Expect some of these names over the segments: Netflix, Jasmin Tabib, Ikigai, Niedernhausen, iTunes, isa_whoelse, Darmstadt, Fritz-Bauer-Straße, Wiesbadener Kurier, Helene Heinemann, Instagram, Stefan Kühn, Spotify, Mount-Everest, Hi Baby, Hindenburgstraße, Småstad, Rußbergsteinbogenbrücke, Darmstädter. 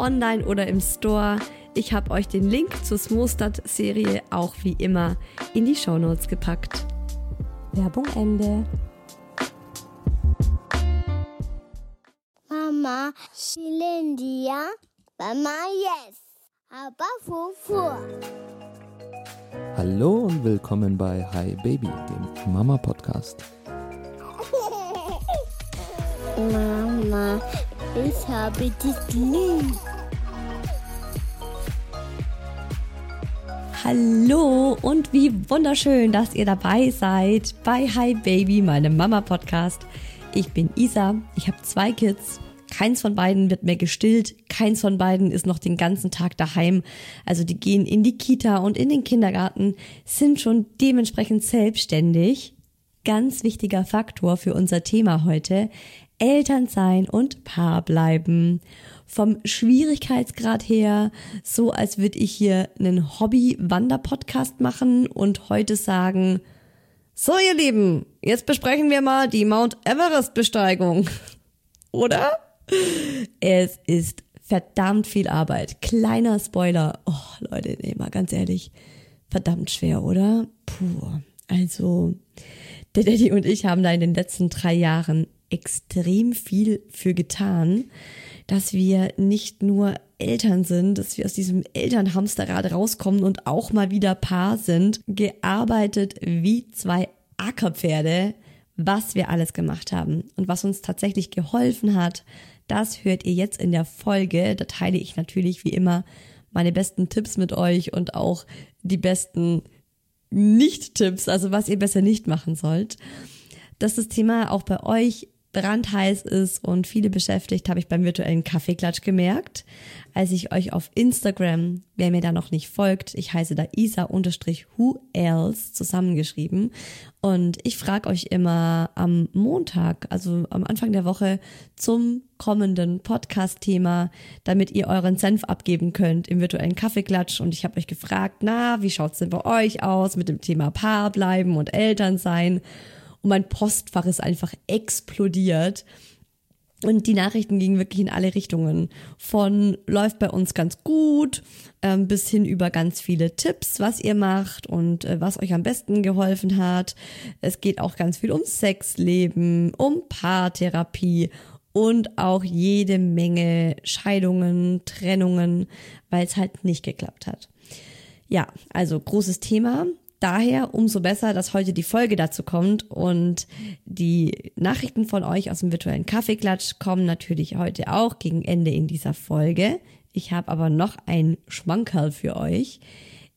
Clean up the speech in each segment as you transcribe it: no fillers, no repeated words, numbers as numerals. online oder im Store. Ich habe euch den Link zur Småstad-Serie auch wie immer in die Shownotes gepackt. Werbung Ende. Mama, Shilindia, Mama, yes, aber wofür? Hallo und willkommen bei Hi Baby, dem Mama-Podcast. Mama, ich habe dich lieb. Hallo und wie wunderschön, dass ihr dabei seid bei Hi Baby, meinem Mama-Podcast. Ich bin Isa, ich habe 2 Kids. Keins von beiden wird mehr gestillt, keins von beiden ist noch den ganzen Tag daheim. Also die gehen in die Kita und in den Kindergarten, sind schon dementsprechend selbstständig. Ganz wichtiger Faktor für unser Thema heute: Eltern sein und Paar bleiben. Vom Schwierigkeitsgrad her, so als würde ich hier einen Hobby-Wander-Podcast machen und heute sagen: So ihr Lieben, jetzt besprechen wir mal die Mount Everest-Besteigung. Oder? Es ist verdammt viel Arbeit. Kleiner Spoiler. Oh Leute, nee, mal ganz ehrlich. Verdammt schwer, oder? Puh, also der Daddy und ich haben da in den letzten 3 Jahren extrem viel für getan, dass wir nicht nur Eltern sind, dass wir aus diesem Elternhamsterrad rauskommen und auch mal wieder Paar sind, gearbeitet wie 2 Ackerpferde, was wir alles gemacht haben und was uns tatsächlich geholfen hat, das hört ihr jetzt in der Folge. Da teile ich natürlich wie immer meine besten Tipps mit euch und auch die besten Nicht-Tipps, also was ihr besser nicht machen sollt. Dass das Thema auch bei euch brandheiß ist und viele beschäftigt, habe ich beim virtuellen Kaffeeklatsch gemerkt, als ich euch auf Instagram, wer mir da noch nicht folgt, ich heiße da isa_whoelse zusammengeschrieben und ich frage euch immer am Montag, also am Anfang der Woche zum kommenden Podcast-Thema, damit ihr euren Senf abgeben könnt im virtuellen Kaffeeklatsch und ich habe euch gefragt, na, wie schaut's denn bei euch aus mit dem Thema Paar bleiben und Eltern sein? Und mein Postfach ist einfach explodiert. Und die Nachrichten gingen wirklich in alle Richtungen. Von läuft bei uns ganz gut, bis hin über ganz viele Tipps, was ihr macht und was euch am besten geholfen hat. Es geht auch ganz viel um Sexleben, um Paartherapie und auch jede Menge Scheidungen, Trennungen, weil es halt nicht geklappt hat. Ja, also großes Thema. Daher umso besser, dass heute die Folge dazu kommt und die Nachrichten von euch aus dem virtuellen Kaffeeklatsch kommen natürlich heute auch gegen Ende in dieser Folge. Ich habe aber noch einen Schmankerl für euch.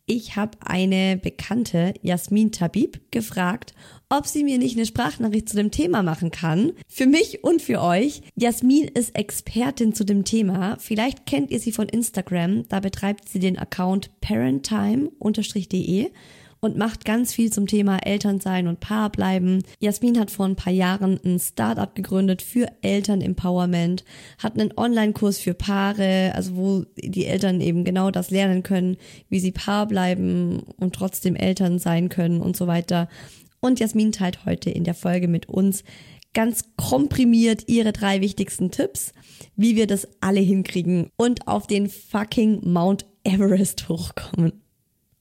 Ich habe eine Bekannte, Jasmin Tabib, gefragt, ob sie mir nicht eine Sprachnachricht zu dem Thema machen kann. Für mich und für euch. Jasmin ist Expertin zu dem Thema. Vielleicht kennt ihr sie von Instagram. Da betreibt sie den Account parentime.de. und macht ganz viel zum Thema Elternsein und Paarbleiben. Jasmin hat vor ein paar Jahren ein Startup gegründet für Eltern-Empowerment, hat einen Online-Kurs für Paare, also wo die Eltern eben genau das lernen können, wie sie Paar bleiben und trotzdem Eltern sein können und so weiter. Und Jasmin teilt heute in der Folge mit uns ganz komprimiert ihre 3 wichtigsten Tipps, wie wir das alle hinkriegen und auf den fucking Mount Everest hochkommen.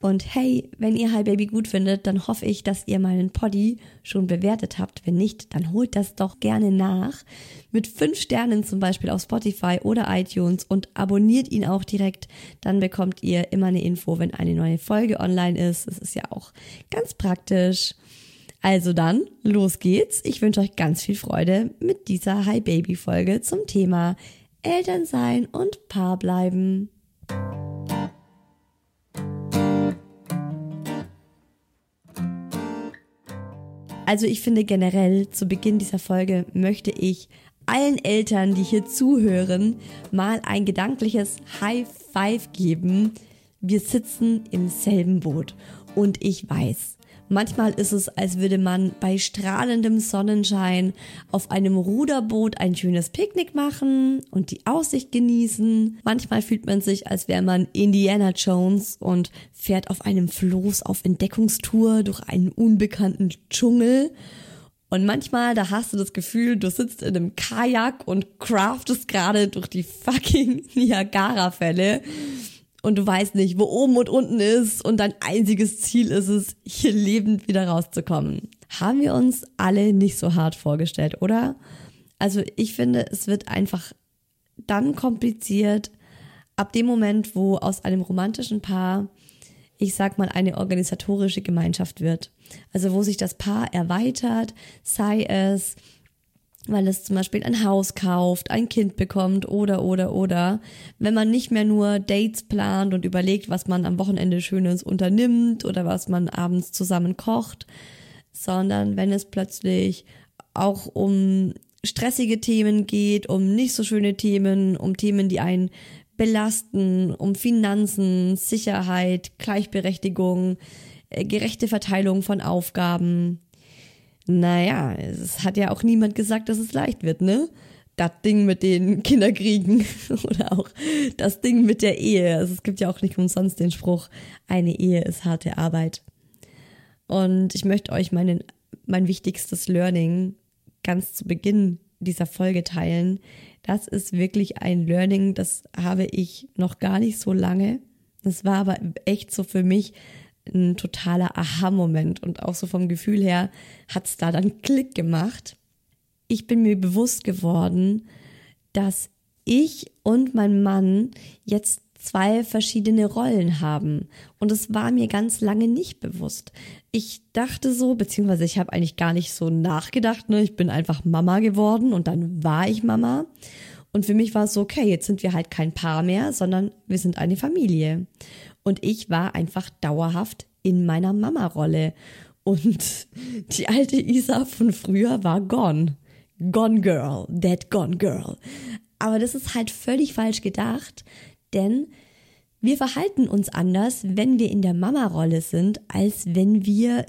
Und hey, wenn ihr Hi Baby gut findet, dann hoffe ich, dass ihr meinen Poddy schon bewertet habt. Wenn nicht, dann holt das doch gerne nach. Mit 5 Sternen zum Beispiel auf Spotify oder iTunes und abonniert ihn auch direkt. Dann bekommt ihr immer eine Info, wenn eine neue Folge online ist. Das ist ja auch ganz praktisch. Also dann, los geht's. Ich wünsche euch ganz viel Freude mit dieser Hi Baby Folge zum Thema Elternsein und Paar bleiben. Also ich finde generell, zu Beginn dieser Folge möchte ich allen Eltern, die hier zuhören, mal ein gedankliches High Five geben. Wir sitzen im selben Boot und ich weiß, manchmal ist es, als würde man bei strahlendem Sonnenschein auf einem Ruderboot ein schönes Picknick machen und die Aussicht genießen. Manchmal fühlt man sich, als wäre man Indiana Jones und fährt auf einem Floß auf Entdeckungstour durch einen unbekannten Dschungel. Und manchmal, da hast du das Gefühl, du sitzt in einem Kajak und craftest gerade durch die fucking Niagara-Fälle. Und du weißt nicht, wo oben und unten ist und dein einziges Ziel ist es, hier lebend wieder rauszukommen. Haben wir uns alle nicht so hart vorgestellt, oder? Also ich finde, es wird einfach dann kompliziert, ab dem Moment, wo aus einem romantischen Paar, ich sag mal, eine organisatorische Gemeinschaft wird. Also wo sich das Paar erweitert, sei es, weil es zum Beispiel ein Haus kauft, ein Kind bekommt oder. Wenn man nicht mehr nur Dates plant und überlegt, was man am Wochenende Schönes unternimmt oder was man abends zusammen kocht, sondern wenn es plötzlich auch um stressige Themen geht, um nicht so schöne Themen, um Themen, die einen belasten, um Finanzen, Sicherheit, Gleichberechtigung, gerechte Verteilung von Aufgaben. Naja, es hat ja auch niemand gesagt, dass es leicht wird, ne? Das Ding mit den Kinderkriegen oder auch das Ding mit der Ehe. Also es gibt ja auch nicht umsonst den Spruch, eine Ehe ist harte Arbeit. Und ich möchte euch mein wichtigstes Learning ganz zu Beginn dieser Folge teilen. Das ist wirklich ein Learning, das habe ich noch gar nicht so lange. Das war aber echt so für mich ein totaler Aha-Moment und auch so vom Gefühl her hat es da dann Klick gemacht. Ich bin mir bewusst geworden, dass ich und mein Mann jetzt 2 verschiedene Rollen haben und es war mir ganz lange nicht bewusst. Ich dachte so, beziehungsweise ich habe eigentlich gar nicht so nachgedacht, ne? Ich bin einfach Mama geworden und dann war ich Mama und für mich war es so, okay, jetzt sind wir halt kein Paar mehr, sondern wir sind eine Familie. Und ich war einfach dauerhaft in meiner Mama-Rolle. Und die alte Isa von früher war gone. Gone girl, that gone girl. Aber das ist halt völlig falsch gedacht, denn wir verhalten uns anders, wenn wir in der Mama-Rolle sind, als wenn wir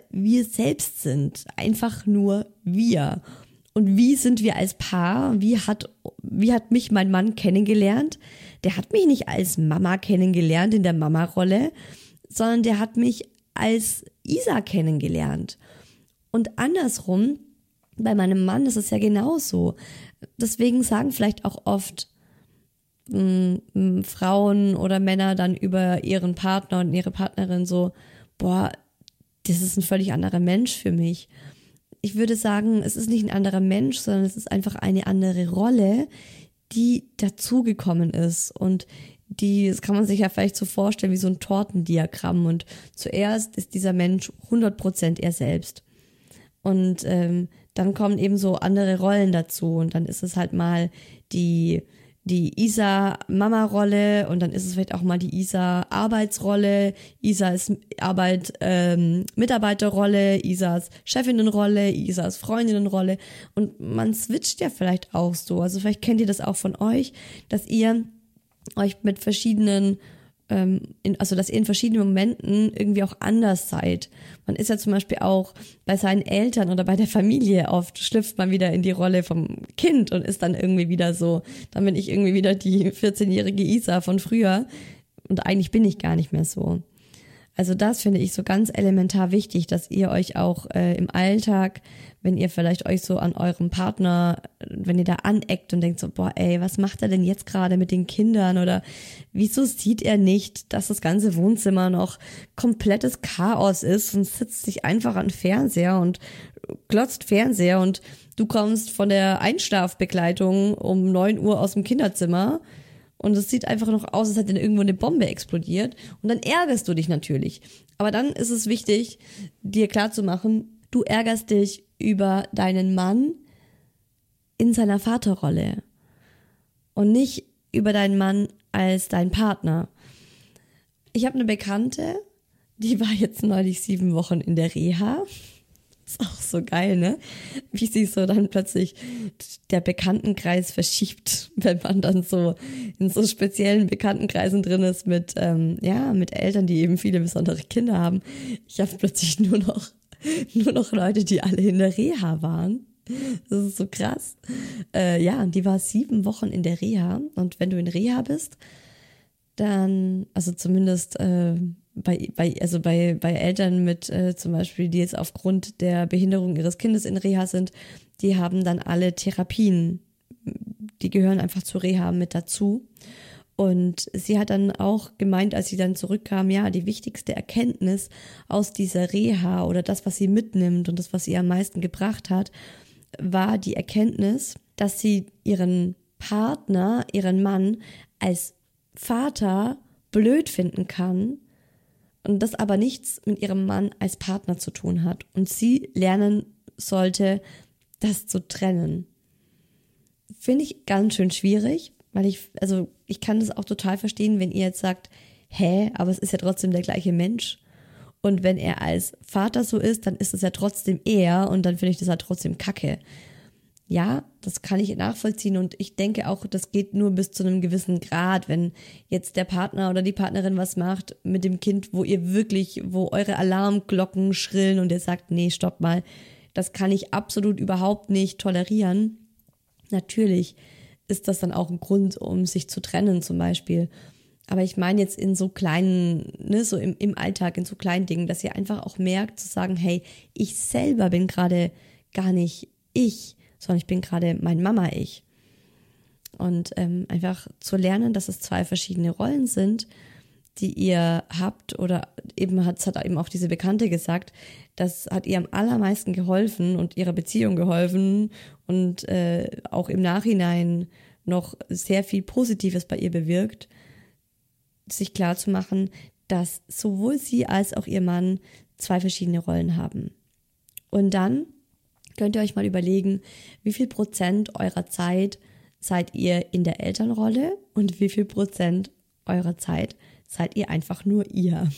selbst sind. Einfach nur wir. Und wie sind wir als Paar? Wie hat mich mein Mann kennengelernt? Der hat mich nicht als Mama kennengelernt in der Mama-Rolle, sondern der hat mich als Isa kennengelernt. Und andersrum, bei meinem Mann ist es ja genauso. Deswegen sagen vielleicht auch oft Frauen oder Männer dann über ihren Partner und ihre Partnerin so, boah, das ist ein völlig anderer Mensch für mich. Ich würde sagen, es ist nicht ein anderer Mensch, sondern es ist einfach eine andere Rolle, die dazugekommen ist und die, das kann man sich ja vielleicht so vorstellen wie so ein Tortendiagramm und zuerst ist dieser Mensch 100% er selbst und dann kommen eben so andere Rollen dazu und dann ist es halt mal die Isa-Mama-Rolle und dann ist es vielleicht auch mal die Isa-Arbeitsrolle, Isas Mitarbeiterrolle, Isas Chefinnenrolle, Isas Freundinnenrolle und man switcht ja vielleicht auch so. Also vielleicht kennt ihr das auch von euch, dass ihr euch mit verschiedenen also dass ihr in verschiedenen Momenten irgendwie auch anders seid. Man ist ja zum Beispiel auch bei seinen Eltern oder bei der Familie oft, schlüpft man wieder in die Rolle vom Kind und ist dann irgendwie wieder so, dann bin ich irgendwie wieder die 14-jährige Isa von früher und eigentlich bin ich gar nicht mehr so. Also das finde ich so ganz elementar wichtig, dass ihr euch auch im Alltag, wenn ihr vielleicht euch so an eurem Partner, wenn ihr da aneckt und denkt so, boah ey, was macht er denn jetzt gerade mit den Kindern oder wieso sieht er nicht, dass das ganze Wohnzimmer noch komplettes Chaos ist und sitzt sich einfach an den Fernseher und glotzt Fernseher und du kommst von der Einschlafbegleitung um 9 Uhr aus dem Kinderzimmer. Und es sieht einfach noch aus, als hätte irgendwo eine Bombe explodiert. Und dann ärgerst du dich natürlich. Aber dann ist es wichtig, dir klarzumachen, du ärgerst dich über deinen Mann in seiner Vaterrolle. Und nicht über deinen Mann als deinen Partner. Ich habe eine Bekannte, die war jetzt neulich 7 Wochen in der Reha. Ist auch so geil, ne? Wie sich so dann plötzlich der Bekanntenkreis verschiebt, wenn man dann so in so speziellen Bekanntenkreisen drin ist mit, mit Eltern, die eben viele besondere Kinder haben. Ich habe plötzlich nur noch Leute, die alle in der Reha waren. Das ist so krass. Die war 7 Wochen in der Reha und wenn du in Reha bist, dann, also zumindest bei Eltern mit zum Beispiel, die jetzt aufgrund der Behinderung ihres Kindes in Reha sind, die haben dann alle Therapien, die gehören einfach zur Reha mit dazu. Und sie hat dann auch gemeint, als sie dann zurückkam, ja, die wichtigste Erkenntnis aus dieser Reha oder das, was sie mitnimmt und das, was sie am meisten gebracht hat, war die Erkenntnis, dass sie ihren Partner, ihren Mann als Vater blöd finden kann, und das aber nichts mit ihrem Mann als Partner zu tun hat. Und sie lernen sollte, das zu trennen. Finde ich ganz schön schwierig, weil ich kann das auch total verstehen, wenn ihr jetzt sagt, aber es ist ja trotzdem der gleiche Mensch. Und wenn er als Vater so ist, dann ist es ja trotzdem er und dann finde ich das ja trotzdem kacke. Ja, das kann ich nachvollziehen und ich denke auch, das geht nur bis zu einem gewissen Grad, wenn jetzt der Partner oder die Partnerin was macht mit dem Kind, wo eure Alarmglocken schrillen und ihr sagt, nee, stopp mal, das kann ich absolut überhaupt nicht tolerieren. Natürlich ist das dann auch ein Grund, um sich zu trennen zum Beispiel. Aber ich meine jetzt in so kleinen, so im Alltag, in so kleinen Dingen, dass ihr einfach auch merkt zu sagen, hey, ich selber bin gerade gar nicht ich, sondern ich bin gerade mein Mama-Ich. Und einfach zu lernen, dass es 2 verschiedene Rollen sind, die ihr habt oder eben hat eben auch diese Bekannte gesagt, das hat ihr am allermeisten geholfen und ihrer Beziehung geholfen und auch im Nachhinein noch sehr viel Positives bei ihr bewirkt, sich klarzumachen, dass sowohl sie als auch ihr Mann 2 verschiedene Rollen haben. Und dann könnt ihr euch mal überlegen, wie viel % eurer Zeit seid ihr in der Elternrolle und wie viel % eurer Zeit seid ihr einfach nur ihr.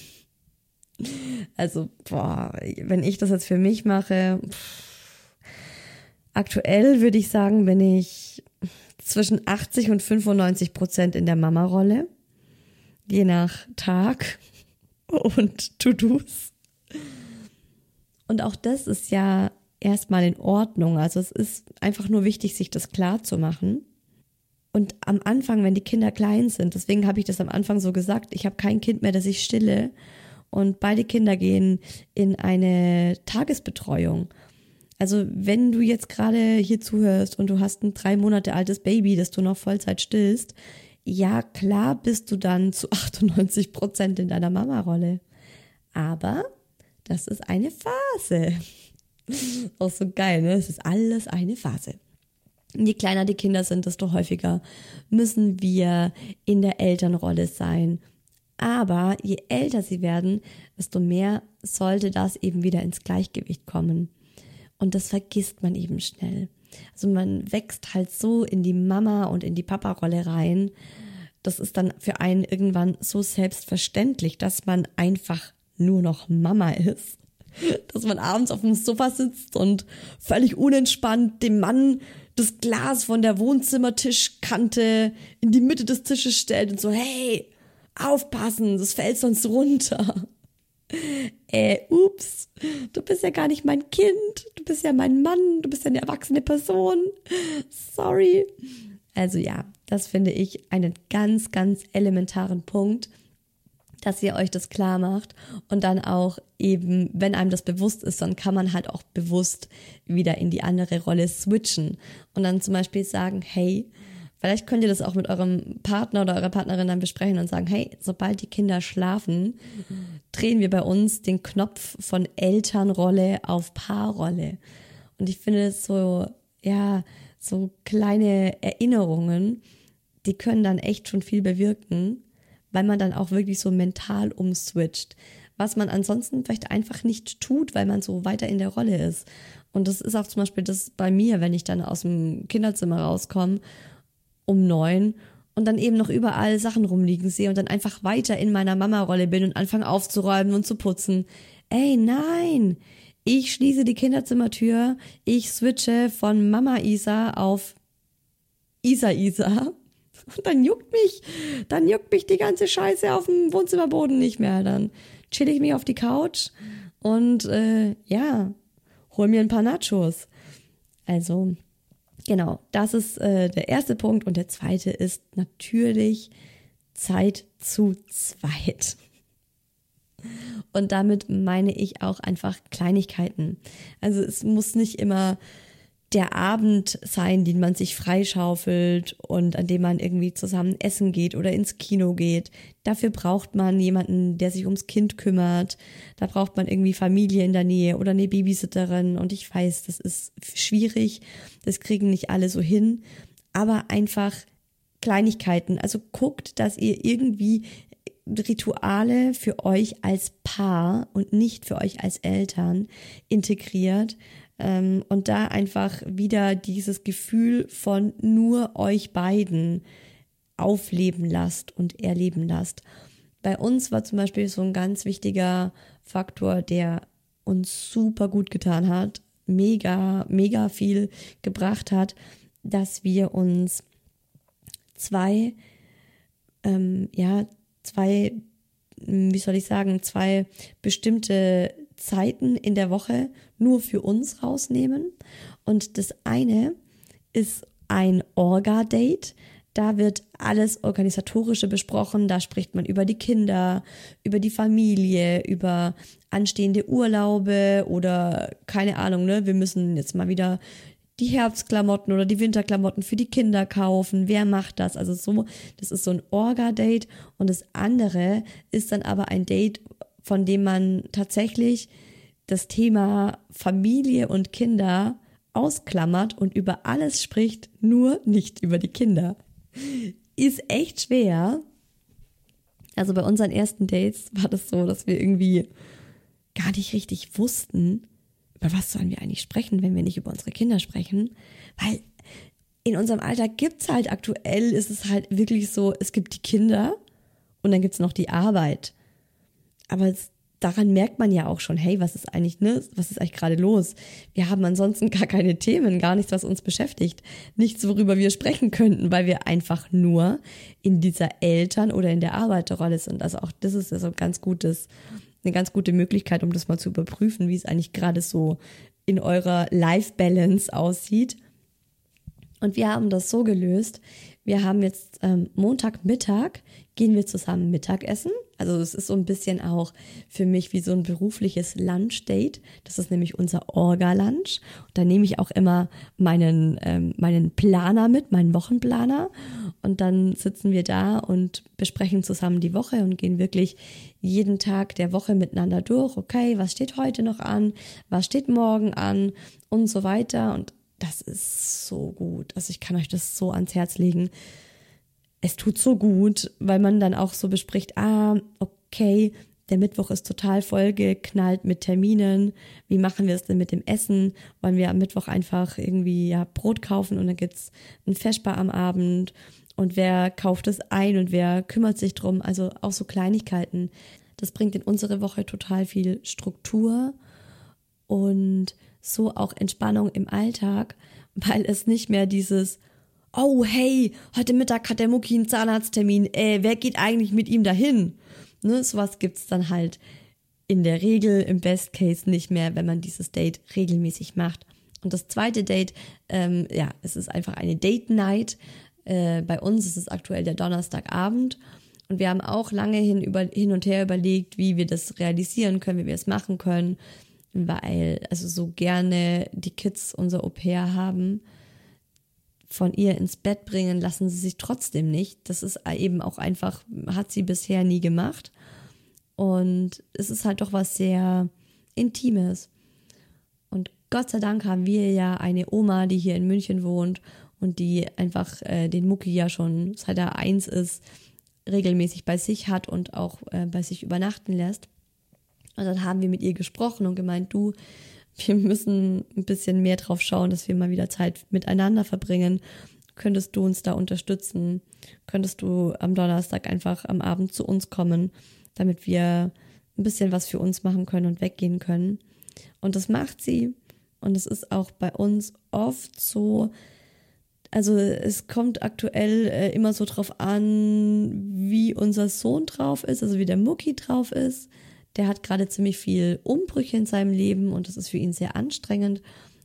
Also, wenn ich das jetzt für mich mache, aktuell würde ich sagen, bin ich zwischen 80 und 95% in der Mama-Rolle, je nach Tag und To-Dos. Und auch das ist ja erstmal in Ordnung. Also es ist einfach nur wichtig, sich das klar zu machen. Und am Anfang, wenn die Kinder klein sind, deswegen habe ich das am Anfang so gesagt, ich habe kein Kind mehr, das ich stille. Und beide Kinder gehen in eine Tagesbetreuung. Also wenn du jetzt gerade hier zuhörst und du hast ein 3 Monate altes Baby, das du noch Vollzeit stillst, ja klar bist du dann zu 98% in deiner Mama-Rolle. Aber das ist eine Phase. Auch so geil, ne? Es ist alles eine Phase. Je kleiner die Kinder sind, desto häufiger müssen wir in der Elternrolle sein. Aber je älter sie werden, desto mehr sollte das eben wieder ins Gleichgewicht kommen. Und das vergisst man eben schnell. Also man wächst halt so in die Mama- und in die Papa-Rolle rein. Das ist dann für einen irgendwann so selbstverständlich, dass man einfach nur noch Mama ist. Dass man abends auf dem Sofa sitzt und völlig unentspannt dem Mann das Glas von der Wohnzimmertischkante in die Mitte des Tisches stellt und so, hey, aufpassen, das fällt sonst runter. Ups, du bist ja gar nicht mein Kind, du bist ja mein Mann, du bist ja eine erwachsene Person, sorry. Also ja, das finde ich einen ganz, ganz elementaren Punkt, dass ihr euch das klar macht und dann auch eben, wenn einem das bewusst ist, dann kann man halt auch bewusst wieder in die andere Rolle switchen und dann zum Beispiel sagen, hey, vielleicht könnt ihr das auch mit eurem Partner oder eurer Partnerin dann besprechen und sagen, hey, sobald die Kinder schlafen, drehen wir bei uns den Knopf von Elternrolle auf Paarrolle. Und ich finde so, ja, so kleine Erinnerungen, die können dann echt schon viel bewirken, weil man dann auch wirklich so mental umswitcht, was man ansonsten vielleicht einfach nicht tut, weil man so weiter in der Rolle ist. Und das ist auch zum Beispiel das bei mir, wenn ich dann aus dem Kinderzimmer rauskomme um 9 und dann eben noch überall Sachen rumliegen sehe und dann einfach weiter in meiner Mama-Rolle bin und anfange aufzuräumen und zu putzen. Ey, nein! Ich schließe die Kinderzimmertür, ich switche von Mama Isa auf Isa Isa und dann juckt mich die ganze Scheiße auf dem Wohnzimmerboden nicht mehr. Dann chill ich mich auf die Couch und hol mir ein paar Nachos. Also genau, das ist der erste Punkt und der zweite ist natürlich Zeit zu zweit. Und damit meine ich auch einfach Kleinigkeiten. Also es muss nicht immer der Abend sein, den man sich freischaufelt und an dem man irgendwie zusammen essen geht oder ins Kino geht. Dafür braucht man jemanden, der sich ums Kind kümmert. Da braucht man irgendwie Familie in der Nähe oder eine Babysitterin. Und ich weiß, das ist schwierig. Das kriegen nicht alle so hin. Aber einfach Kleinigkeiten. Also guckt, dass ihr irgendwie Rituale für euch als Paar und nicht für euch als Eltern integriert und da einfach wieder dieses Gefühl von nur euch beiden aufleben lasst und erleben lasst. Bei uns war zum Beispiel so ein ganz wichtiger Faktor, der uns super gut getan hat, mega, mega viel gebracht hat, dass wir uns zwei bestimmte Zeiten in der Woche nur für uns rausnehmen. Und das eine ist ein Orga-Date. Da wird alles Organisatorische besprochen. Da spricht man über die Kinder, über die Familie, über anstehende Urlaube oder keine Ahnung, ne? Wir müssen jetzt mal wieder die Herbstklamotten oder die Winterklamotten für die Kinder kaufen, wer macht das? Also so, das ist so ein Orga-Date und das andere ist dann aber ein Date, von dem man tatsächlich das Thema Familie und Kinder ausklammert und über alles spricht, nur nicht über die Kinder. Ist echt schwer. Also bei unseren ersten Dates war das so, dass wir irgendwie gar nicht richtig wussten, über was sollen wir eigentlich sprechen, wenn wir nicht über unsere Kinder sprechen? Weil in unserem Alter gibt's halt aktuell, ist es halt wirklich so, es gibt die Kinder und dann gibt's noch die Arbeit. Aber daran merkt man ja auch schon, hey, was ist eigentlich gerade los? Wir haben ansonsten gar keine Themen, gar nichts, was uns beschäftigt. Nichts, worüber wir sprechen könnten, weil wir einfach nur in dieser Eltern- oder in der Arbeiterrolle sind. Also auch das ist ja so ein eine ganz gute Möglichkeit, um das mal zu überprüfen, wie es eigentlich gerade so in eurer Life-Balance aussieht. Und wir haben das so gelöst. Wir haben jetzt Montagmittag, gehen wir zusammen Mittagessen. Also es ist so ein bisschen auch für mich wie so ein berufliches Lunch-Date. Das ist nämlich unser Orga-Lunch. Und da nehme ich auch immer meinen Planer mit, meinen Wochenplaner. Und dann sitzen wir da und besprechen zusammen die Woche und gehen wirklich jeden Tag der Woche miteinander durch. Okay, was steht heute noch an? Was steht morgen an? Und so weiter. Und das ist so gut. Also ich kann euch das so ans Herz legen. Es tut so gut, weil man dann auch so bespricht, okay, der Mittwoch ist total vollgeknallt mit Terminen. Wie machen wir es denn mit dem Essen? Wollen wir am Mittwoch einfach irgendwie Brot kaufen und dann gibt's ein Feschbar am Abend? Und wer kauft es ein und wer kümmert sich drum? Also auch so Kleinigkeiten. Das bringt in unsere Woche total viel Struktur und so auch Entspannung im Alltag, weil es nicht mehr dieses, oh hey, heute Mittag hat der Mucki einen Zahnarzttermin, wer geht eigentlich mit ihm dahin? Ne, sowas gibt's dann halt in der Regel im Best Case nicht mehr, wenn man dieses Date regelmäßig macht. Und das zweite Date, es ist einfach eine Date Night. Bei uns ist es aktuell der Donnerstagabend. Und wir haben auch lange hin und her überlegt, wie wir das realisieren können, wie wir es machen können, weil also so gerne die Kids unser Au-pair haben, von ihr ins Bett bringen lassen sie sich trotzdem nicht. Das ist eben auch einfach, hat sie bisher nie gemacht. Und es ist halt doch was sehr Intimes. Und Gott sei Dank haben wir ja eine Oma, die hier in München wohnt und die einfach den Mucki ja schon, seit er 1 ist, regelmäßig bei sich hat und auch bei sich übernachten lässt. Und dann haben wir mit ihr gesprochen und gemeint, du, wir müssen ein bisschen mehr drauf schauen, dass wir mal wieder Zeit miteinander verbringen. Könntest du uns da unterstützen? Könntest du am Donnerstag einfach am Abend zu uns kommen, damit wir ein bisschen was für uns machen können und weggehen können? Und das macht sie. Und es ist auch bei uns oft so, also es kommt aktuell immer so drauf an, wie unser Sohn drauf ist, also wie der Mucki drauf ist. Der hat gerade ziemlich viel Umbrüche in seinem Leben und das ist für ihn sehr anstrengend.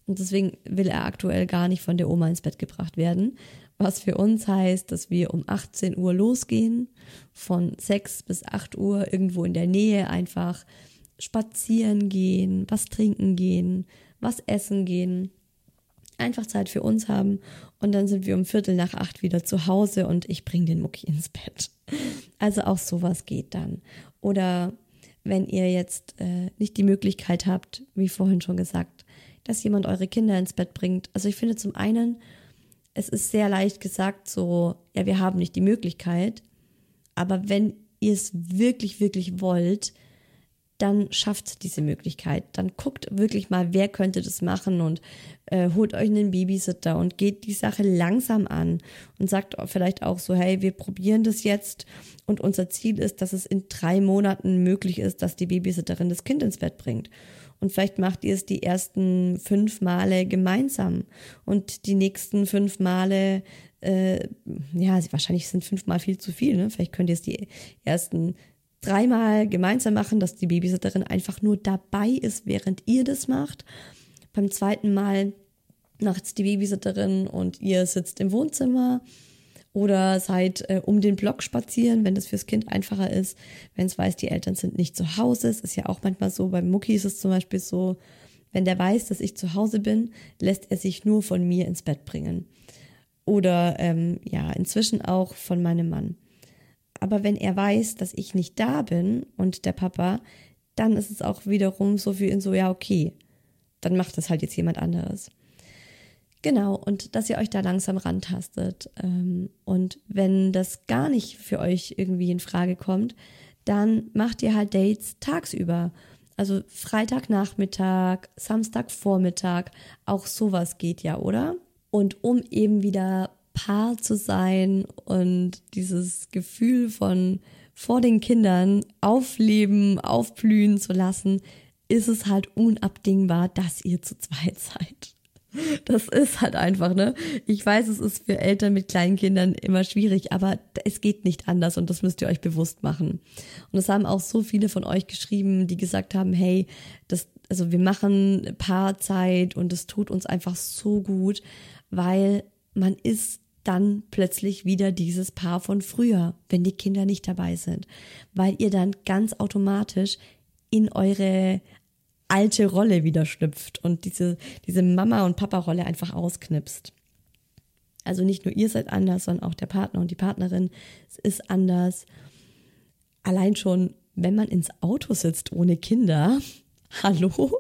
Und deswegen will er aktuell gar nicht von der Oma ins Bett gebracht werden. Was für uns heißt, dass wir um 18 Uhr losgehen, von 6 bis 8 Uhr irgendwo in der Nähe einfach spazieren gehen, was trinken gehen, was essen gehen. Einfach Zeit für uns haben und dann sind wir um 7:45 wieder zu Hause und ich bringe den Mucki ins Bett. Also auch sowas geht dann. Oder wenn ihr jetzt nicht die Möglichkeit habt, wie vorhin schon gesagt, dass jemand eure Kinder ins Bett bringt. Also ich finde zum einen, es ist sehr leicht gesagt so, ja, wir haben nicht die Möglichkeit, aber wenn ihr es wirklich, wirklich wollt, dann schafft diese Möglichkeit. Dann guckt wirklich mal, wer könnte das machen und holt euch einen Babysitter und geht die Sache langsam an und sagt vielleicht auch so, hey, wir probieren das jetzt und unser Ziel ist, dass es in 3 Monaten möglich ist, dass die Babysitterin das Kind ins Bett bringt. Und vielleicht macht ihr es die ersten 5 Male gemeinsam und die nächsten 5 Male, wahrscheinlich sind 5 Mal viel zu viel, ne? Vielleicht könnt ihr es die ersten 3 Mal gemeinsam machen, dass die Babysitterin einfach nur dabei ist, während ihr das macht. Beim 2. Mal macht die Babysitterin und ihr sitzt im Wohnzimmer oder seid um den Block spazieren, wenn das fürs Kind einfacher ist. Wenn es weiß, die Eltern sind nicht zu Hause, es ist ja auch manchmal so, beim Mucki ist es zum Beispiel so, wenn der weiß, dass ich zu Hause bin, lässt er sich nur von mir ins Bett bringen. Oder inzwischen auch von meinem Mann. Aber wenn er weiß, dass ich nicht da bin und der Papa, dann ist es auch wiederum so für ihn so, ja okay, dann macht das halt jetzt jemand anderes. Genau, und dass ihr euch da langsam rantastet. Und wenn das gar nicht für euch irgendwie in Frage kommt, dann macht ihr halt Dates tagsüber. Also Freitagnachmittag, Samstagvormittag, auch sowas geht ja, oder? Und um eben wieder Paar zu sein und dieses Gefühl von vor den Kindern aufleben, aufblühen zu lassen, ist es halt unabdingbar, dass ihr zu zweit seid. Das ist halt einfach, ne? Ich weiß, es ist für Eltern mit kleinen Kindern immer schwierig, aber es geht nicht anders und das müsst ihr euch bewusst machen. Und das haben auch so viele von euch geschrieben, die gesagt haben, hey, also wir machen Paarzeit und es tut uns einfach so gut, weil man ist dann plötzlich wieder dieses Paar von früher, wenn die Kinder nicht dabei sind, weil ihr dann ganz automatisch in eure alte Rolle wieder schlüpft und diese Mama- und Papa-Rolle einfach ausknipst. Also nicht nur ihr seid anders, sondern auch der Partner und die Partnerin ist anders. Allein schon, wenn man ins Auto sitzt ohne Kinder, hallo?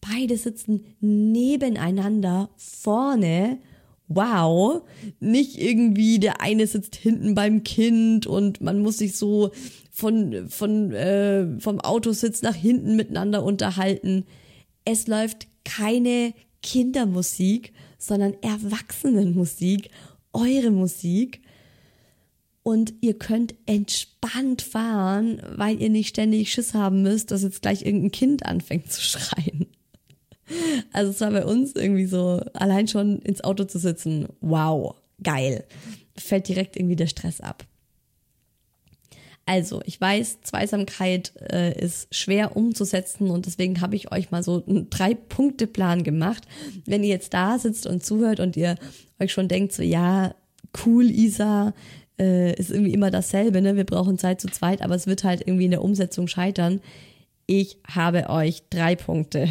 Beide sitzen nebeneinander vorne. Wow, nicht irgendwie der eine sitzt hinten beim Kind und man muss sich so vom Autositz nach hinten miteinander unterhalten. Es läuft keine Kindermusik, sondern Erwachsenenmusik, eure Musik. Und ihr könnt entspannt fahren, weil ihr nicht ständig Schiss haben müsst, dass jetzt gleich irgendein Kind anfängt zu schreien. Also es war bei uns irgendwie so, allein schon ins Auto zu sitzen, wow, geil. Fällt direkt irgendwie der Stress ab. Also, ich weiß, Zweisamkeit ist schwer umzusetzen und deswegen habe ich euch mal so einen 3-Punkte-Plan gemacht. Wenn ihr jetzt da sitzt und zuhört und ihr euch schon denkt so, ja, cool, Isa, ist irgendwie immer dasselbe, ne? Wir brauchen Zeit zu zweit, aber es wird halt irgendwie in der Umsetzung scheitern. Ich habe euch 3 Punkte,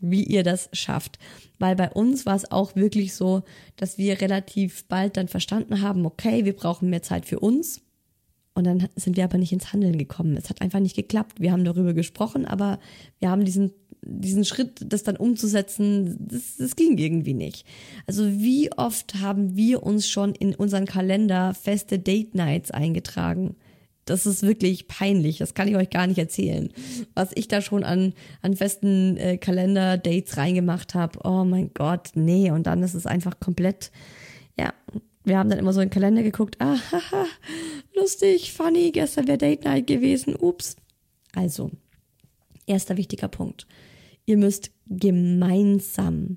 wie ihr das schafft. Weil bei uns war es auch wirklich so, dass wir relativ bald dann verstanden haben, okay, wir brauchen mehr Zeit für uns. Und dann sind wir aber nicht ins Handeln gekommen. Es hat einfach nicht geklappt. Wir haben darüber gesprochen, aber wir haben diesen Schritt, das dann umzusetzen, das ging irgendwie nicht. Also wie oft haben wir uns schon in unseren Kalender feste Date Nights eingetragen? Das ist wirklich peinlich. Das kann ich euch gar nicht erzählen. Was ich da schon an festen Kalender-Dates reingemacht habe. Oh mein Gott, nee. Und dann ist es einfach komplett, ja, wir haben dann immer so in den Kalender geguckt, ah, haha, lustig, funny, gestern wäre Date Night gewesen, ups. Also, erster wichtiger Punkt. Ihr müsst gemeinsam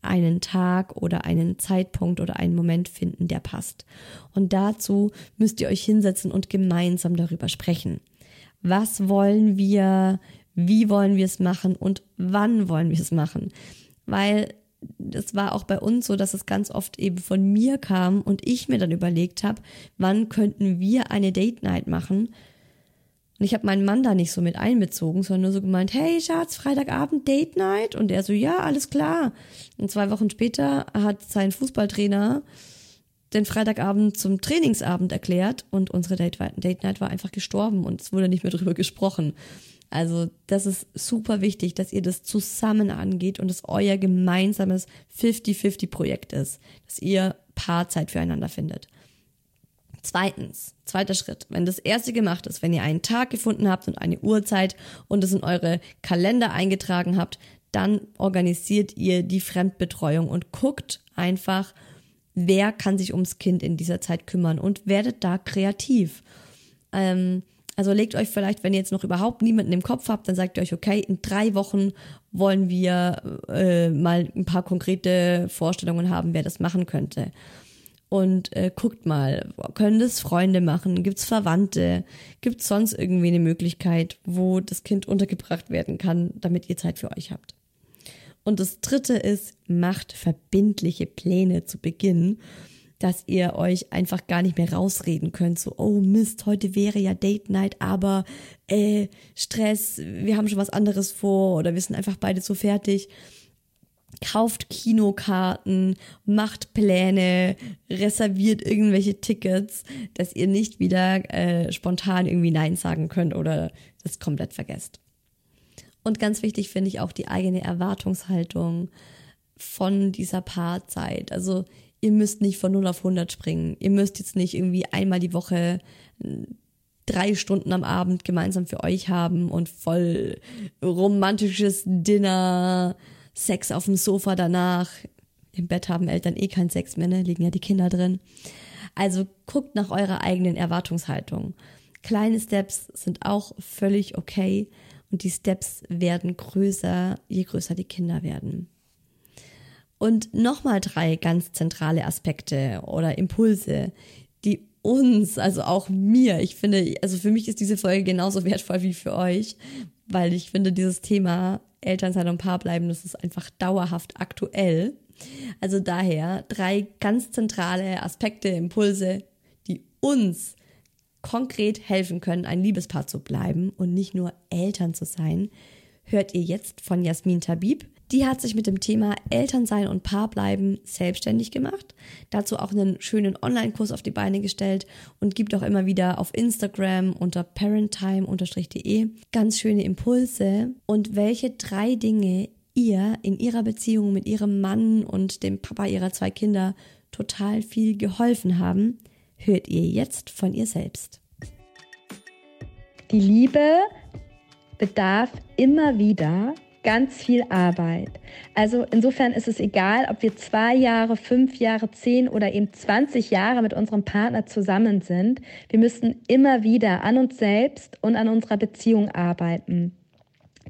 einen Tag oder einen Zeitpunkt oder einen Moment finden, der passt. Und dazu müsst ihr euch hinsetzen und gemeinsam darüber sprechen. Was wollen wir, wie wollen wir es machen und wann wollen wir es machen? Weil das war auch bei uns so, dass es ganz oft eben von mir kam und ich mir dann überlegt habe, wann könnten wir eine Date Night machen? Und ich habe meinen Mann da nicht so mit einbezogen, sondern nur so gemeint, hey Schatz, Freitagabend Date Night? Und er so, ja, alles klar. Und 2 Wochen später hat sein Fußballtrainer den Freitagabend zum Trainingsabend erklärt und unsere Date Night war einfach gestorben und es wurde nicht mehr drüber gesprochen. Also das ist super wichtig, dass ihr das zusammen angeht und es euer gemeinsames 50-50-Projekt ist, dass ihr Paarzeit füreinander findet. Zweitens, zweiter Schritt, wenn das erste gemacht ist, wenn ihr einen Tag gefunden habt und eine Uhrzeit und es in eure Kalender eingetragen habt, dann organisiert ihr die Fremdbetreuung und guckt einfach, wer kann sich ums Kind in dieser Zeit kümmern und werdet da kreativ. Also legt euch vielleicht, wenn ihr jetzt noch überhaupt niemanden im Kopf habt, dann sagt ihr euch, okay, in 3 Wochen wollen wir mal ein paar konkrete Vorstellungen haben, wer das machen könnte. Und guckt mal, können das Freunde machen? Gibt's Verwandte? Gibt's sonst irgendwie eine Möglichkeit, wo das Kind untergebracht werden kann, damit ihr Zeit für euch habt? Und das dritte ist, macht verbindliche Pläne zu Beginn, dass ihr euch einfach gar nicht mehr rausreden könnt. So, oh Mist, heute wäre ja Date Night, aber Stress, wir haben schon was anderes vor oder wir sind einfach beide so fertig. Kauft Kinokarten, macht Pläne, reserviert irgendwelche Tickets, dass ihr nicht wieder spontan irgendwie Nein sagen könnt oder das komplett vergesst. Und ganz wichtig finde ich auch die eigene Erwartungshaltung von dieser Paarzeit. Also ihr müsst nicht von 0 auf 100 springen. Ihr müsst jetzt nicht irgendwie einmal die Woche 3 Stunden am Abend gemeinsam für euch haben und voll romantisches Dinner, Sex auf dem Sofa danach. Im Bett haben Eltern eh keinen Sex mehr, ne? Liegen ja die Kinder drin. Also guckt nach eurer eigenen Erwartungshaltung. Kleine Steps sind auch völlig okay und die Steps werden größer, je größer die Kinder werden. Und nochmal 3 ganz zentrale Aspekte oder Impulse, die uns, also auch mir, ich finde, also für mich ist diese Folge genauso wertvoll wie für euch, weil ich finde, dieses Thema Elternzeit und Paar bleiben, das ist einfach dauerhaft aktuell. Also daher 3 ganz zentrale Aspekte, Impulse, die uns konkret helfen können, ein Liebespaar zu bleiben und nicht nur Eltern zu sein, hört ihr jetzt von Jasmin Tabib. Die hat sich mit dem Thema Elternsein und Paarbleiben selbstständig gemacht, dazu auch einen schönen Online-Kurs auf die Beine gestellt und gibt auch immer wieder auf Instagram unter parentime.de ganz schöne Impulse und welche 3 Dinge ihr in ihrer Beziehung mit ihrem Mann und dem Papa ihrer 2 Kinder total viel geholfen haben, hört ihr jetzt von ihr selbst. Die Liebe bedarf immer wieder ganz viel Arbeit. Also insofern ist es egal, ob wir 2 Jahre, 5 Jahre, 10 oder eben 20 Jahre mit unserem Partner zusammen sind. Wir müssen immer wieder an uns selbst und an unserer Beziehung arbeiten.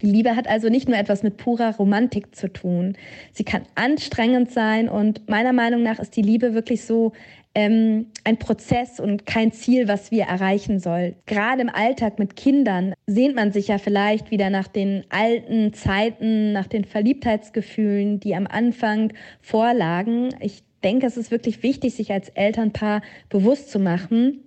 Liebe hat also nicht nur etwas mit purer Romantik zu tun. Sie kann anstrengend sein und meiner Meinung nach ist die Liebe wirklich so ein Prozess und kein Ziel, was wir erreichen sollen. Gerade im Alltag mit Kindern sehnt man sich ja vielleicht wieder nach den alten Zeiten, nach den Verliebtheitsgefühlen, die am Anfang vorlagen. Ich denke, es ist wirklich wichtig, sich als Elternpaar bewusst zu machen,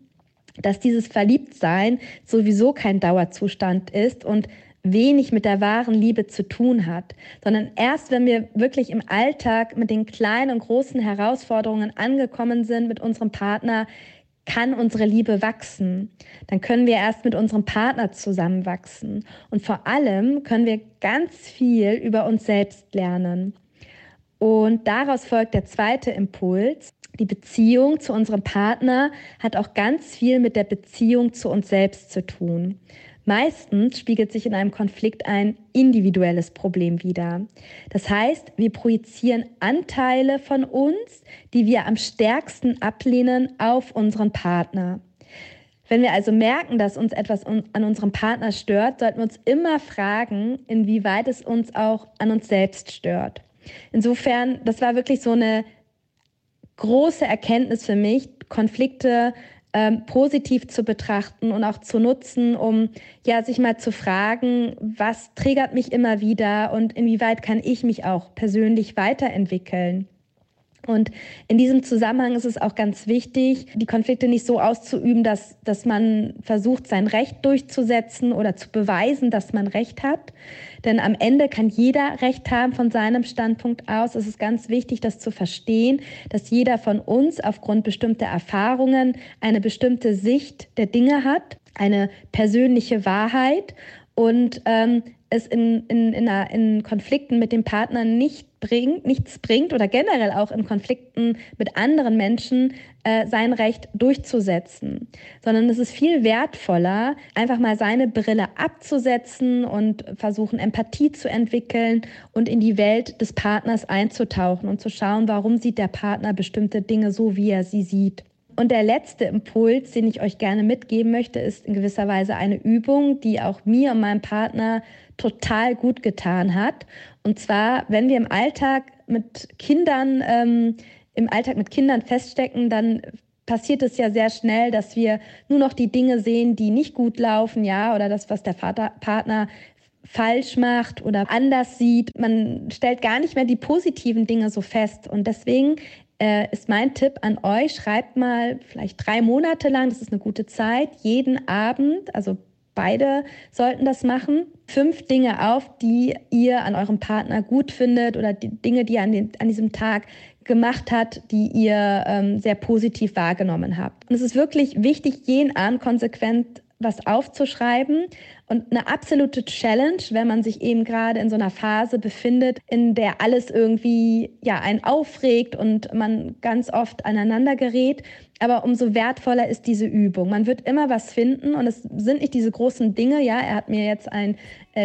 dass dieses Verliebtsein sowieso kein Dauerzustand ist und wenig mit der wahren Liebe zu tun hat, sondern erst wenn wir wirklich im Alltag mit den kleinen und großen Herausforderungen angekommen sind mit unserem Partner, kann unsere Liebe wachsen. Dann können wir erst mit unserem Partner zusammenwachsen. Und vor allem können wir ganz viel über uns selbst lernen. Und daraus folgt der zweite Impuls. Die Beziehung zu unserem Partner hat auch ganz viel mit der Beziehung zu uns selbst zu tun. Meistens spiegelt sich in einem Konflikt ein individuelles Problem wider. Das heißt, wir projizieren Anteile von uns, die wir am stärksten ablehnen, auf unseren Partner. Wenn wir also merken, dass uns etwas an unserem Partner stört, sollten wir uns immer fragen, inwieweit es uns auch an uns selbst stört. Insofern, das war wirklich so eine große Erkenntnis für mich, Konflikte positiv zu betrachten und auch zu nutzen, um ja, sich mal zu fragen, was triggert mich immer wieder und inwieweit kann ich mich auch persönlich weiterentwickeln. Und in diesem Zusammenhang ist es auch ganz wichtig, die Konflikte nicht so auszuüben, dass man versucht, sein Recht durchzusetzen oder zu beweisen, dass man Recht hat. Denn am Ende kann jeder Recht haben von seinem Standpunkt aus. Es ist ganz wichtig, das zu verstehen, dass jeder von uns aufgrund bestimmter Erfahrungen eine bestimmte Sicht der Dinge hat, eine persönliche Wahrheit und es in Konflikten mit dem Partner nichts bringt oder generell auch in Konflikten mit anderen Menschen sein Recht durchzusetzen, sondern es ist viel wertvoller, einfach mal seine Brille abzusetzen und versuchen, Empathie zu entwickeln und in die Welt des Partners einzutauchen und zu schauen, warum sieht der Partner bestimmte Dinge so, wie er sie sieht. Und der letzte Impuls, den ich euch gerne mitgeben möchte, ist in gewisser Weise eine Übung, die auch mir und meinem Partner total gut getan hat. Und zwar, wenn wir im Alltag mit Kindern feststecken, dann passiert es ja sehr schnell, dass wir nur noch die Dinge sehen, die nicht gut laufen, ja, oder das, was der Partner falsch macht oder anders sieht. Man stellt gar nicht mehr die positiven Dinge so fest. Und deswegen ist mein Tipp an euch, schreibt mal vielleicht 3 Monate lang, das ist eine gute Zeit, jeden Abend, also beide sollten das machen, 5 Dinge auf, die ihr an eurem Partner gut findet oder die Dinge, die er an diesem Tag gemacht hat, die ihr sehr positiv wahrgenommen habt. Und es ist wirklich wichtig, jeden Abend konsequent was aufzuschreiben und eine absolute Challenge, wenn man sich eben gerade in so einer Phase befindet, in der alles irgendwie ja einen aufregt und man ganz oft aneinander gerät. Aber umso wertvoller ist diese Übung. Man wird immer was finden und es sind nicht diese großen Dinge. Ja, er hat mir jetzt einen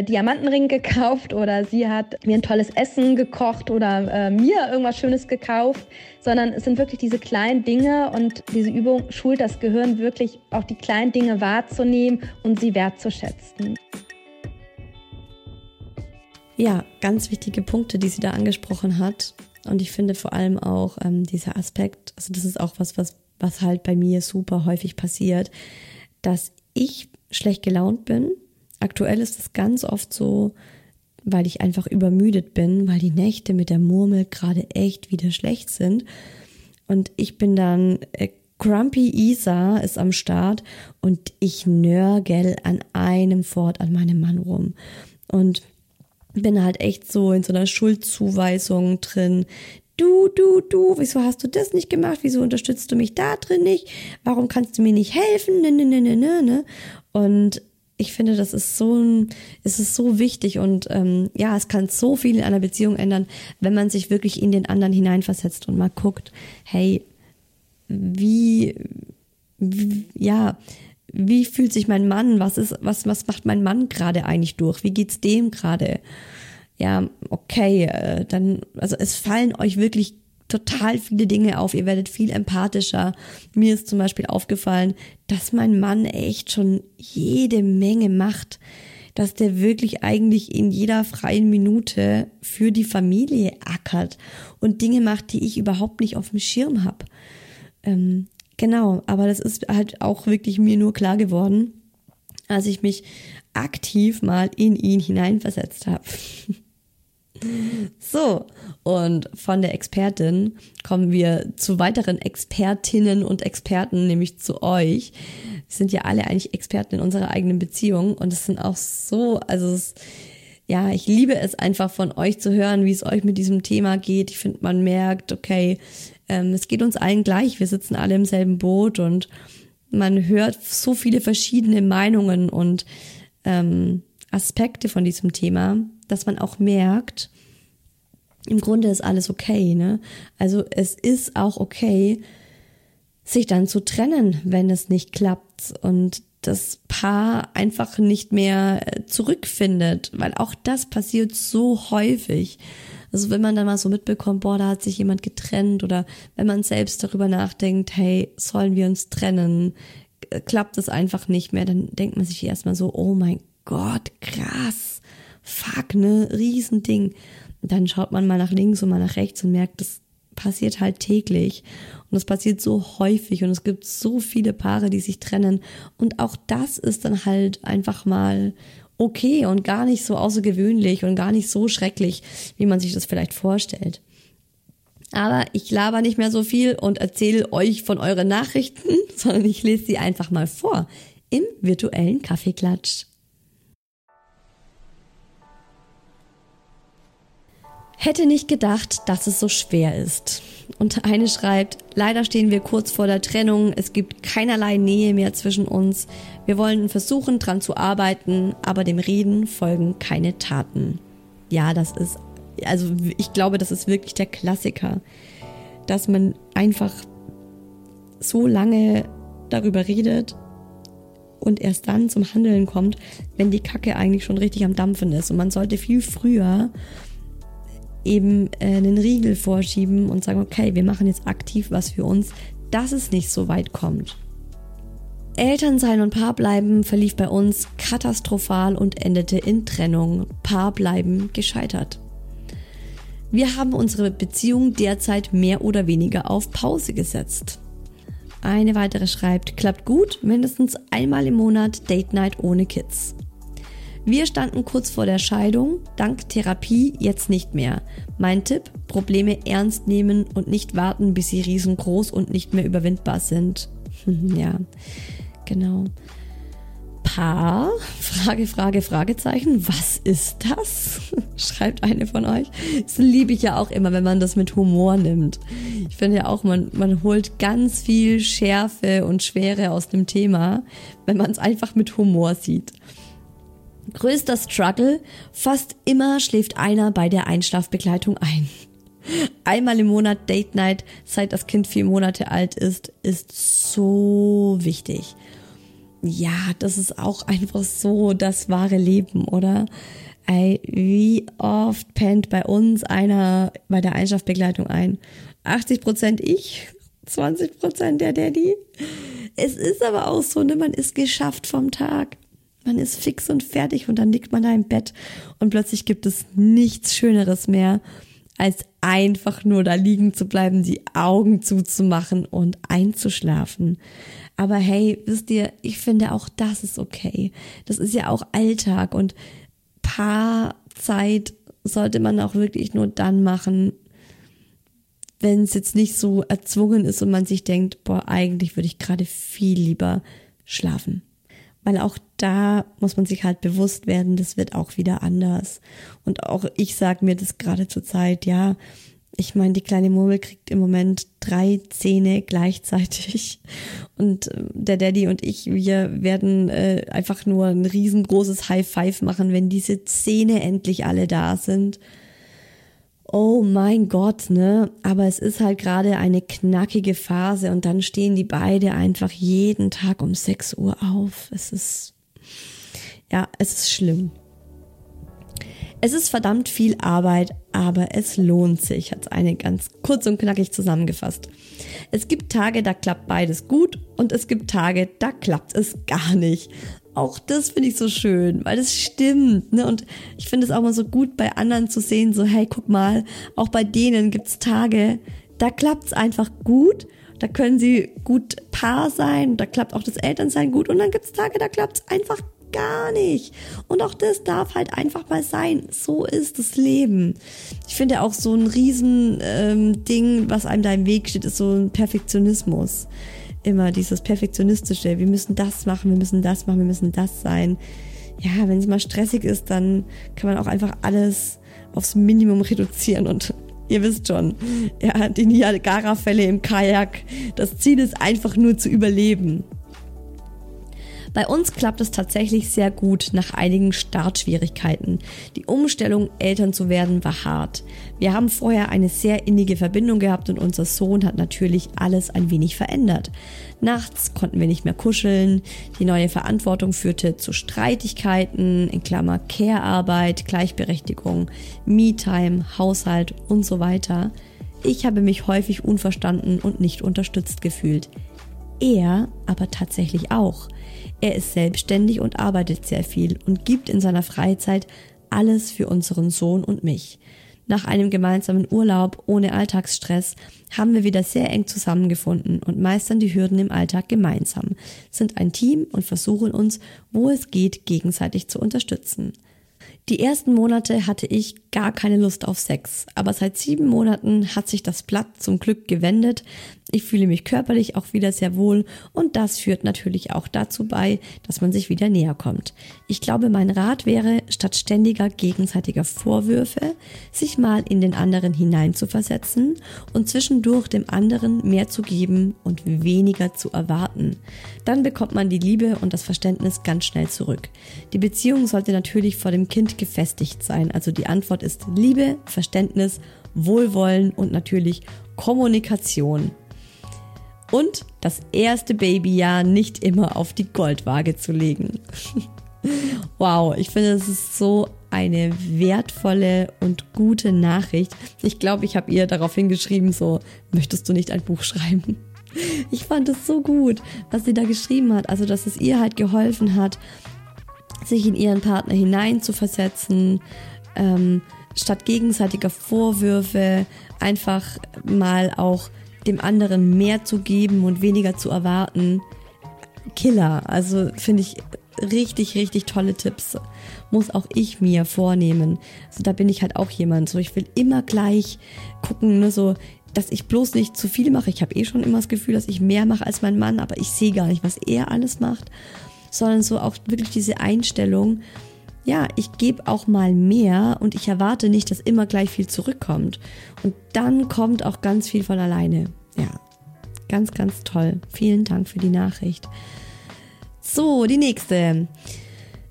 Diamantenring gekauft oder sie hat mir ein tolles Essen gekocht oder mir irgendwas Schönes gekauft, sondern es sind wirklich diese kleinen Dinge und diese Übung schult das Gehirn wirklich auch die kleinen Dinge wahrzunehmen und sie wertzuschätzen. Ja, ganz wichtige Punkte, die sie da angesprochen hat. Und ich finde vor allem auch dieser Aspekt, also das ist auch was halt bei mir super häufig passiert, dass ich schlecht gelaunt bin. Aktuell ist es ganz oft so, weil ich einfach übermüdet bin, weil die Nächte mit der Murmel gerade echt wieder schlecht sind. Und ich bin dann, Grumpy Isa ist am Start und ich nörgel an einem fort an meinem Mann rum. Und bin halt echt so in so einer Schuldzuweisung drin. Du, wieso hast du das nicht gemacht? Wieso unterstützt du mich da drin nicht? Warum kannst du mir nicht helfen? Ne. Und ich finde, es ist so wichtig und es kann so viel in einer Beziehung ändern, wenn man sich wirklich in den anderen hineinversetzt und mal guckt, hey, wie fühlt sich mein Mann? Was macht mein Mann gerade eigentlich durch? Wie geht's dem gerade? Ja, okay, dann, also es fallen euch wirklich total viele Dinge auf. Ihr werdet viel empathischer. Mir ist zum Beispiel aufgefallen, dass mein Mann echt schon jede Menge macht. dass der wirklich eigentlich in jeder freien Minute für die Familie ackert und Dinge macht, die ich überhaupt nicht auf dem Schirm habe. Genau, aber das ist halt auch wirklich mir nur klar geworden, als ich mich aktiv mal in ihn hineinversetzt habe. So, und von der Expertin kommen wir zu weiteren Expertinnen und Experten, nämlich zu euch. Wir sind ja alle eigentlich Experten in unserer eigenen Beziehung und es sind auch so, ich liebe es einfach von euch zu hören, wie es euch mit diesem Thema geht. Ich finde, man merkt, okay, es geht uns allen gleich, wir sitzen alle im selben Boot und man hört so viele verschiedene Meinungen und Aspekte von diesem Thema, dass man auch merkt, im Grunde ist alles okay, ne? Also es ist auch okay, sich dann zu trennen, wenn es nicht klappt und das Paar einfach nicht mehr zurückfindet, weil auch das passiert so häufig. Also wenn man dann mal so mitbekommt, boah, da hat sich jemand getrennt oder wenn man selbst darüber nachdenkt, hey, sollen wir uns trennen, klappt es einfach nicht mehr, dann denkt man sich erstmal so, oh mein Gott, krass, fuck, ne, Riesending. Und dann schaut man mal nach links und mal nach rechts und merkt, das passiert halt täglich und das passiert so häufig und es gibt so viele Paare, die sich trennen und auch das ist dann halt einfach mal okay und gar nicht so außergewöhnlich und gar nicht so schrecklich, wie man sich das vielleicht vorstellt. Aber ich laber nicht mehr so viel und erzähle euch von euren Nachrichten, sondern ich lese sie einfach mal vor im virtuellen Kaffeeklatsch. Hätte nicht gedacht, dass es so schwer ist. Und eine schreibt, leider stehen wir kurz vor der Trennung, es gibt keinerlei Nähe mehr zwischen uns. Wir wollen versuchen, dran zu arbeiten, aber dem Reden folgen keine Taten. Ja, das ist, also ich glaube, das ist wirklich der Klassiker, dass man einfach so lange darüber redet und erst dann zum Handeln kommt, wenn die Kacke eigentlich schon richtig am Dampfen ist. Und man sollte viel früher eben einen Riegel vorschieben und sagen, okay, wir machen jetzt aktiv was für uns, dass es nicht so weit kommt. Elternsein und Paarbleiben verlief bei uns katastrophal und endete in Trennung. Paarbleiben gescheitert. Wir haben unsere Beziehung derzeit mehr oder weniger auf Pause gesetzt. Eine weitere schreibt, klappt gut, mindestens einmal im Monat Date Night ohne Kids. Wir standen kurz vor der Scheidung, dank Therapie jetzt nicht mehr. Mein Tipp, Probleme ernst nehmen und nicht warten, bis sie riesengroß und nicht mehr überwindbar sind. Ja, genau. Paar? Fragezeichen. Was ist das? Schreibt eine von euch. Das liebe ich ja auch immer, wenn man das mit Humor nimmt. Ich finde ja auch, man holt ganz viel Schärfe und Schwere aus dem Thema, wenn man es einfach mit Humor sieht. Größter Struggle, fast immer schläft einer bei der Einschlafbegleitung ein. Einmal im Monat Date Night, seit das Kind 4 Monate alt ist, ist so wichtig. Ja, das ist auch einfach so das wahre Leben, oder? Ey, wie oft pennt bei uns einer bei der Einschlafbegleitung ein? 80% ich, 20% der Daddy. Es ist aber auch so, ne? Man ist geschafft vom Tag. Man ist fix und fertig und dann liegt man da im Bett und plötzlich gibt es nichts Schöneres mehr, als einfach nur da liegen zu bleiben, die Augen zuzumachen und einzuschlafen. Aber hey, wisst ihr, ich finde auch das ist okay. Das ist ja auch Alltag und Paarzeit sollte man auch wirklich nur dann machen, wenn es jetzt nicht so erzwungen ist und man sich denkt, boah, eigentlich würde ich gerade viel lieber schlafen. Weil auch da muss man sich halt bewusst werden, das wird auch wieder anders. Und auch ich sage mir das gerade zur Zeit, ja, ich meine, die kleine Murmel kriegt im Moment 3 Zähne gleichzeitig. Und der Daddy und ich, wir werden einfach nur ein riesengroßes High Five machen, wenn diese Zähne endlich alle da sind. Oh mein Gott, ne? Aber es ist halt gerade eine knackige Phase und dann stehen die beide einfach jeden Tag um 6 Uhr auf. Es ist schlimm. Es ist verdammt viel Arbeit, aber es lohnt sich, hat eine ganz kurz und knackig zusammengefasst. Es gibt Tage, da klappt beides gut und es gibt Tage, da klappt es gar nicht. Auch das finde ich so schön, weil das stimmt, ne? Und ich finde es auch mal so gut, bei anderen zu sehen, so, hey, guck mal, auch bei denen gibt's Tage, da klappt's einfach gut, da können sie gut Paar sein, da klappt auch das Elternsein gut, und dann gibt's Tage, da klappt's einfach gar nicht. Und auch das darf halt einfach mal sein. So ist das Leben. Ich finde auch so ein Riesending, was einem da im Weg steht, ist so ein Perfektionismus. Immer dieses Perfektionistische. Wir müssen das machen, wir müssen das machen, wir müssen das sein. Ja, wenn es mal stressig ist, dann kann man auch einfach alles aufs Minimum reduzieren. Und ihr wisst schon, ja, die Niagara-Fälle im Kajak. Das Ziel ist einfach nur zu überleben. Bei uns klappt es tatsächlich sehr gut nach einigen Startschwierigkeiten. Die Umstellung, Eltern zu werden, war hart. Wir haben vorher eine sehr innige Verbindung gehabt und unser Sohn hat natürlich alles ein wenig verändert. Nachts konnten wir nicht mehr kuscheln. Die neue Verantwortung führte zu Streitigkeiten, in Klammer Care-Arbeit, Gleichberechtigung, Me-Time, Haushalt und so weiter. Ich habe mich häufig unverstanden und nicht unterstützt gefühlt. Er aber tatsächlich auch. Er ist selbstständig und arbeitet sehr viel und gibt in seiner Freizeit alles für unseren Sohn und mich. Nach einem gemeinsamen Urlaub ohne Alltagsstress haben wir wieder sehr eng zusammengefunden und meistern die Hürden im Alltag gemeinsam, sind ein Team und versuchen uns, wo es geht, gegenseitig zu unterstützen. Die ersten Monate hatte ich gar keine Lust auf Sex, aber seit 7 Monaten hat sich das Blatt zum Glück gewendet. Ich fühle mich körperlich auch wieder sehr wohl und das führt natürlich auch dazu bei, dass man sich wieder näher kommt. Ich glaube, mein Rat wäre, statt ständiger gegenseitiger Vorwürfe, sich mal in den anderen hineinzuversetzen und zwischendurch dem anderen mehr zu geben und weniger zu erwarten. Dann bekommt man die Liebe und das Verständnis ganz schnell zurück. Die Beziehung sollte natürlich vor dem Kind gefestigt sein. Also die Antwort ist Liebe, Verständnis, Wohlwollen und natürlich Kommunikation. Und das erste Babyjahr nicht immer auf die Goldwaage zu legen. Wow, ich finde, das ist so eine wertvolle und gute Nachricht. Ich glaube, ich habe ihr daraufhin geschrieben, so, möchtest du nicht ein Buch schreiben? Ich fand es so gut, was sie da geschrieben hat. Also, dass es ihr halt geholfen hat, sich in ihren Partner hineinzuversetzen, statt gegenseitiger Vorwürfe einfach mal auch dem anderen mehr zu geben und weniger zu erwarten. Killer, also finde ich richtig, richtig tolle Tipps. Muss auch ich mir vornehmen. Also da bin ich halt auch jemand. So, ich will immer gleich gucken, ne, so, dass ich bloß nicht zu viel mache. Ich habe eh schon immer das Gefühl, dass ich mehr mache als mein Mann, aber ich sehe gar nicht, was er alles macht. Sondern so auch wirklich diese Einstellung, ja, ich gebe auch mal mehr und ich erwarte nicht, dass immer gleich viel zurückkommt. Und dann kommt auch ganz viel von alleine. Ja, ganz, ganz toll. Vielen Dank für die Nachricht. So, die nächste.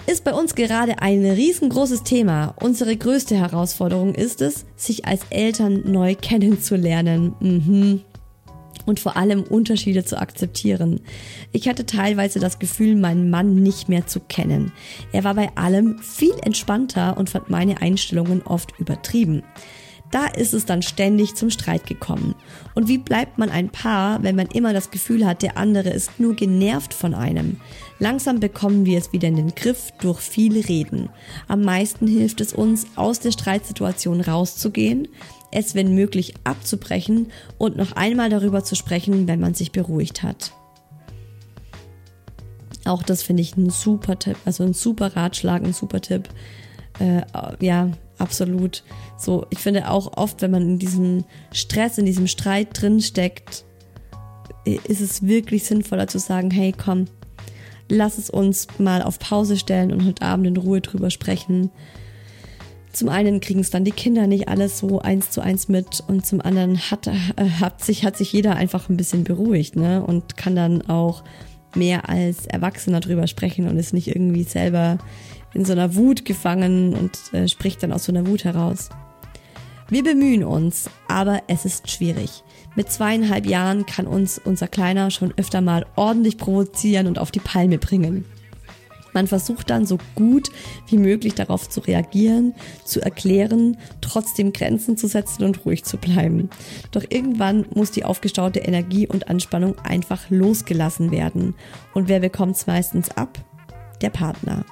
Ist bei uns gerade ein riesengroßes Thema. Unsere größte Herausforderung ist es, sich als Eltern neu kennenzulernen. Und vor allem Unterschiede zu akzeptieren. Ich hatte teilweise das Gefühl, meinen Mann nicht mehr zu kennen. Er war bei allem viel entspannter und fand meine Einstellungen oft übertrieben. Da ist es dann ständig zum Streit gekommen. Und wie bleibt man ein Paar, wenn man immer das Gefühl hat, der andere ist nur genervt von einem? Langsam bekommen wir es wieder in den Griff durch viel Reden. Am meisten hilft es uns, aus der Streitsituation rauszugehen, es, wenn möglich, abzubrechen und noch einmal darüber zu sprechen, wenn man sich beruhigt hat. Auch das finde ich ein super Tipp, also ein super Ratschlag, ein super Tipp. Ja, absolut. So, ich finde auch oft, wenn man in diesem Stress, in diesem Streit drin steckt, ist es wirklich sinnvoller zu sagen, hey, komm, lass es uns mal auf Pause stellen und heute Abend in Ruhe drüber sprechen. Zum einen kriegen es dann die Kinder nicht alles so 1:1 mit und zum anderen hat sich jeder einfach ein bisschen beruhigt, ne? Und kann dann auch mehr als Erwachsener drüber sprechen und ist nicht irgendwie selber in so einer Wut gefangen und spricht dann aus so einer Wut heraus. Wir bemühen uns, aber es ist schwierig. Mit 2,5 Jahren kann uns unser Kleiner schon öfter mal ordentlich provozieren und auf die Palme bringen. Man versucht dann so gut wie möglich darauf zu reagieren, zu erklären, trotzdem Grenzen zu setzen und ruhig zu bleiben. Doch irgendwann muss die aufgestaute Energie und Anspannung einfach losgelassen werden. Und wer bekommt's meistens ab? der Partner.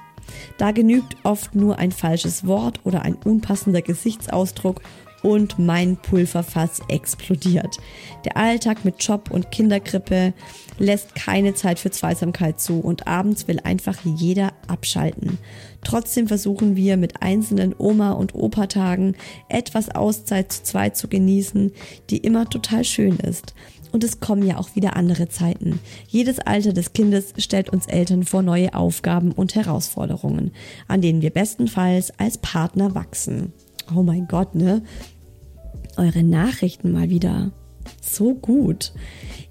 Da genügt oft nur ein falsches Wort oder ein unpassender Gesichtsausdruck und mein Pulverfass explodiert. Der Alltag mit Job und Kinderkrippe lässt keine Zeit für Zweisamkeit zu und abends will einfach jeder abschalten. Trotzdem versuchen wir mit einzelnen Oma- und Opa-Tagen etwas Auszeit zu zweit zu genießen, die immer total schön ist. Und es kommen ja auch wieder andere Zeiten. Jedes Alter des Kindes stellt uns Eltern vor neue Aufgaben und Herausforderungen, an denen wir bestenfalls als Partner wachsen. Oh mein Gott, ne? Eure Nachrichten mal wieder. So gut.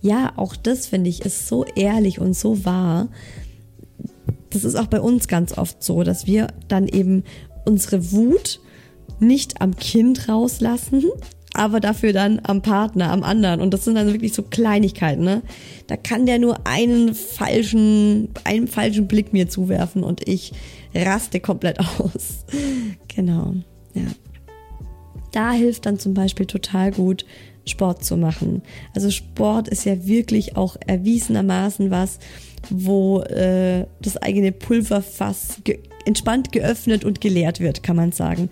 Ja, auch das finde ich ist so ehrlich und so wahr. Das ist auch bei uns ganz oft so, dass wir dann eben unsere Wut nicht am Kind rauslassen, aber dafür dann am Partner, am anderen. Und das sind dann wirklich so Kleinigkeiten, ne? Da kann der nur einen falschen Blick mir zuwerfen und ich raste komplett aus. Genau, ja. Da hilft dann zum Beispiel total gut, Sport zu machen. Also Sport ist ja wirklich auch erwiesenermaßen was, wo das eigene Pulverfass entspannt geöffnet und geleert wird, kann man sagen.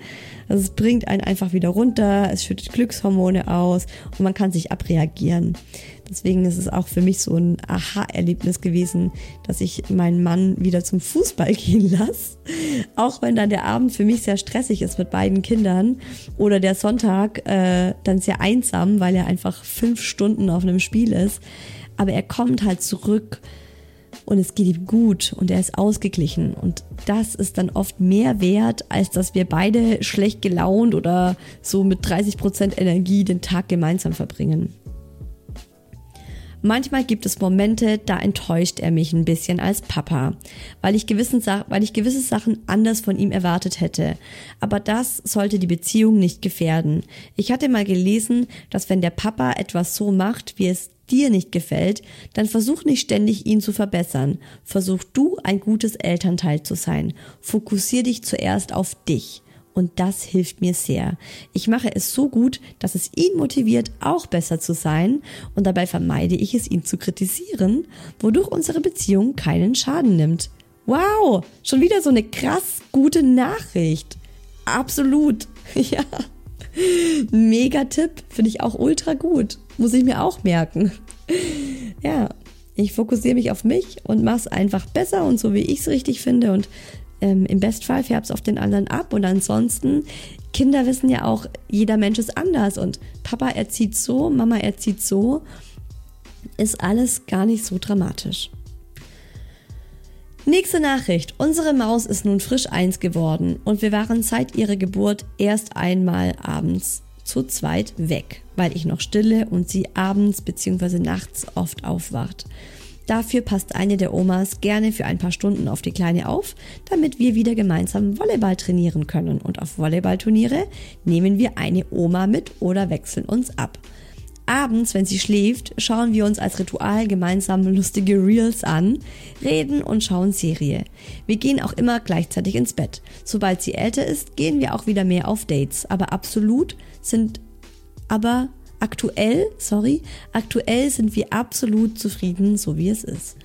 Also es bringt einen einfach wieder runter, es schüttet Glückshormone aus und man kann sich abreagieren. Deswegen ist es auch für mich so ein Aha-Erlebnis gewesen, dass ich meinen Mann wieder zum Fußball gehen lasse. Auch wenn dann der Abend für mich sehr stressig ist mit beiden Kindern oder der Sonntag dann sehr einsam, weil er einfach 5 Stunden auf einem Spiel ist. Aber er kommt halt zurück und es geht ihm gut und er ist ausgeglichen. Und das ist dann oft mehr wert, als dass wir beide schlecht gelaunt oder so mit 30% Energie den Tag gemeinsam verbringen. Manchmal gibt es Momente, da enttäuscht er mich ein bisschen als Papa, weil ich gewisse Sachen anders von ihm erwartet hätte. Aber das sollte die Beziehung nicht gefährden. Ich hatte mal gelesen, dass wenn der Papa etwas so macht, wie es dir nicht gefällt, dann versuch nicht ständig, ihn zu verbessern. Versuch du, ein gutes Elternteil zu sein. Fokussier dich zuerst auf dich. Und das hilft mir sehr. Ich mache es so gut, dass es ihn motiviert, auch besser zu sein. Und dabei vermeide ich es, ihn zu kritisieren, wodurch unsere Beziehung keinen Schaden nimmt. Wow, schon wieder so eine krass gute Nachricht. Absolut. Ja, mega Tipp. Finde ich auch ultra gut. Muss ich mir auch merken. Ja, ich fokussiere mich auf mich und mache es einfach besser und so, wie ich es richtig finde und im Bestfall färbt es auf den anderen ab und ansonsten, Kinder wissen ja auch, jeder Mensch ist anders und Papa erzieht so, Mama erzieht so, ist alles gar nicht so dramatisch. Nächste Nachricht. Unsere Maus ist nun frisch 1 geworden und wir waren seit ihrer Geburt erst einmal abends zu zweit weg, weil ich noch stille und sie abends bzw. nachts oft aufwacht. Dafür passt eine der Omas gerne für ein paar Stunden auf die Kleine auf, damit wir wieder gemeinsam Volleyball trainieren können. Und auf Volleyballturniere nehmen wir eine Oma mit oder wechseln uns ab. Abends, wenn sie schläft, schauen wir uns als Ritual gemeinsam lustige Reels an, reden und schauen Serie. Wir gehen auch immer gleichzeitig ins Bett. Sobald sie älter ist, gehen wir auch wieder mehr auf Dates. Aktuell sind wir absolut zufrieden, so wie es ist.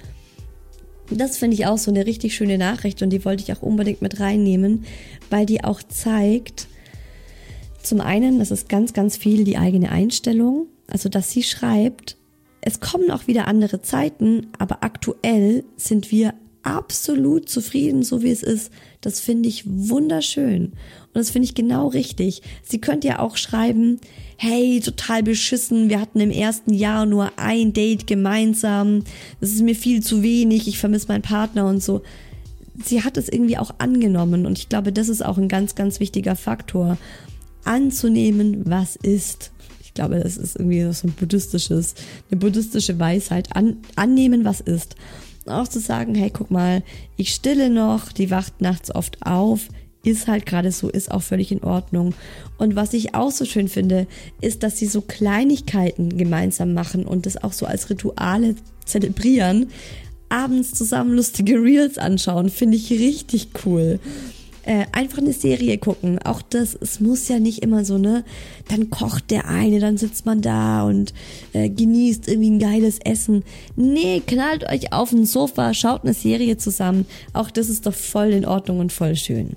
Das finde ich auch so eine richtig schöne Nachricht und die wollte ich auch unbedingt mit reinnehmen, weil die auch zeigt, zum einen, das ist ganz, ganz viel die eigene Einstellung, also dass sie schreibt, es kommen auch wieder andere Zeiten, aber aktuell sind wir absolut zufrieden, so wie es ist. Das finde ich wunderschön. Und das finde ich genau richtig. Sie könnte ja auch schreiben, hey, total beschissen, wir hatten im ersten Jahr nur ein Date gemeinsam, das ist mir viel zu wenig, ich vermisse meinen Partner und so. Sie hat es irgendwie auch angenommen und ich glaube, das ist auch ein ganz, ganz wichtiger Faktor. Anzunehmen, was ist. Ich glaube, das ist irgendwie so ein buddhistisches, eine buddhistische Weisheit. Annehmen, was ist. Auch zu sagen, hey, guck mal, ich stille noch, die wacht nachts oft auf, ist halt gerade so, ist auch völlig in Ordnung. Und was ich auch so schön finde, ist, dass sie so Kleinigkeiten gemeinsam machen und das auch so als Rituale zelebrieren. Abends zusammen lustige Reels anschauen, finde ich richtig cool. einfach eine Serie gucken. Auch das, es muss ja nicht immer so, ne? Dann kocht der eine, dann sitzt man da und genießt irgendwie ein geiles Essen. Nee, knallt euch auf ein Sofa, schaut eine Serie zusammen. Auch das ist doch voll in Ordnung und voll schön.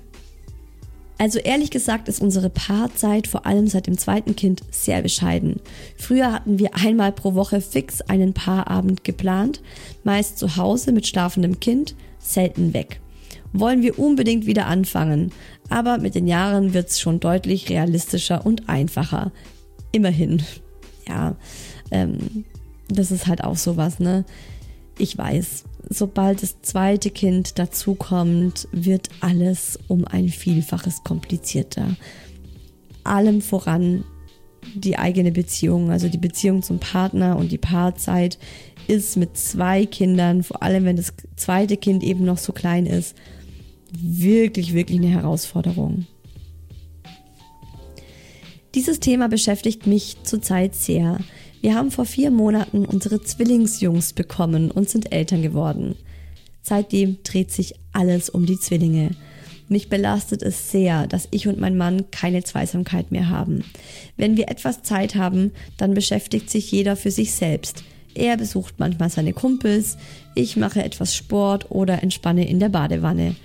Also ehrlich gesagt ist unsere Paarzeit vor allem seit dem zweiten Kind sehr bescheiden. Früher hatten wir einmal pro Woche fix einen Paarabend geplant, meist zu Hause mit schlafendem Kind, selten weg. Wollen wir unbedingt wieder anfangen, aber mit den Jahren wird's schon deutlich realistischer und einfacher. Immerhin. Ja, das ist halt auch sowas, ne? Ich weiß, sobald das zweite Kind dazukommt, wird alles um ein Vielfaches komplizierter. Allem voran die eigene Beziehung, also die Beziehung zum Partner und die Paarzeit ist mit zwei Kindern, vor allem wenn das zweite Kind eben noch so klein ist, wirklich, wirklich eine Herausforderung. Dieses Thema beschäftigt mich zurzeit sehr. Wir haben vor 4 Monaten unsere Zwillingsjungs bekommen und sind Eltern geworden. Seitdem dreht sich alles um die Zwillinge. Mich belastet es sehr, dass ich und mein Mann keine Zweisamkeit mehr haben. Wenn wir etwas Zeit haben, dann beschäftigt sich jeder für sich selbst. Er besucht manchmal seine Kumpels, ich mache etwas Sport oder entspanne in der Badewanne.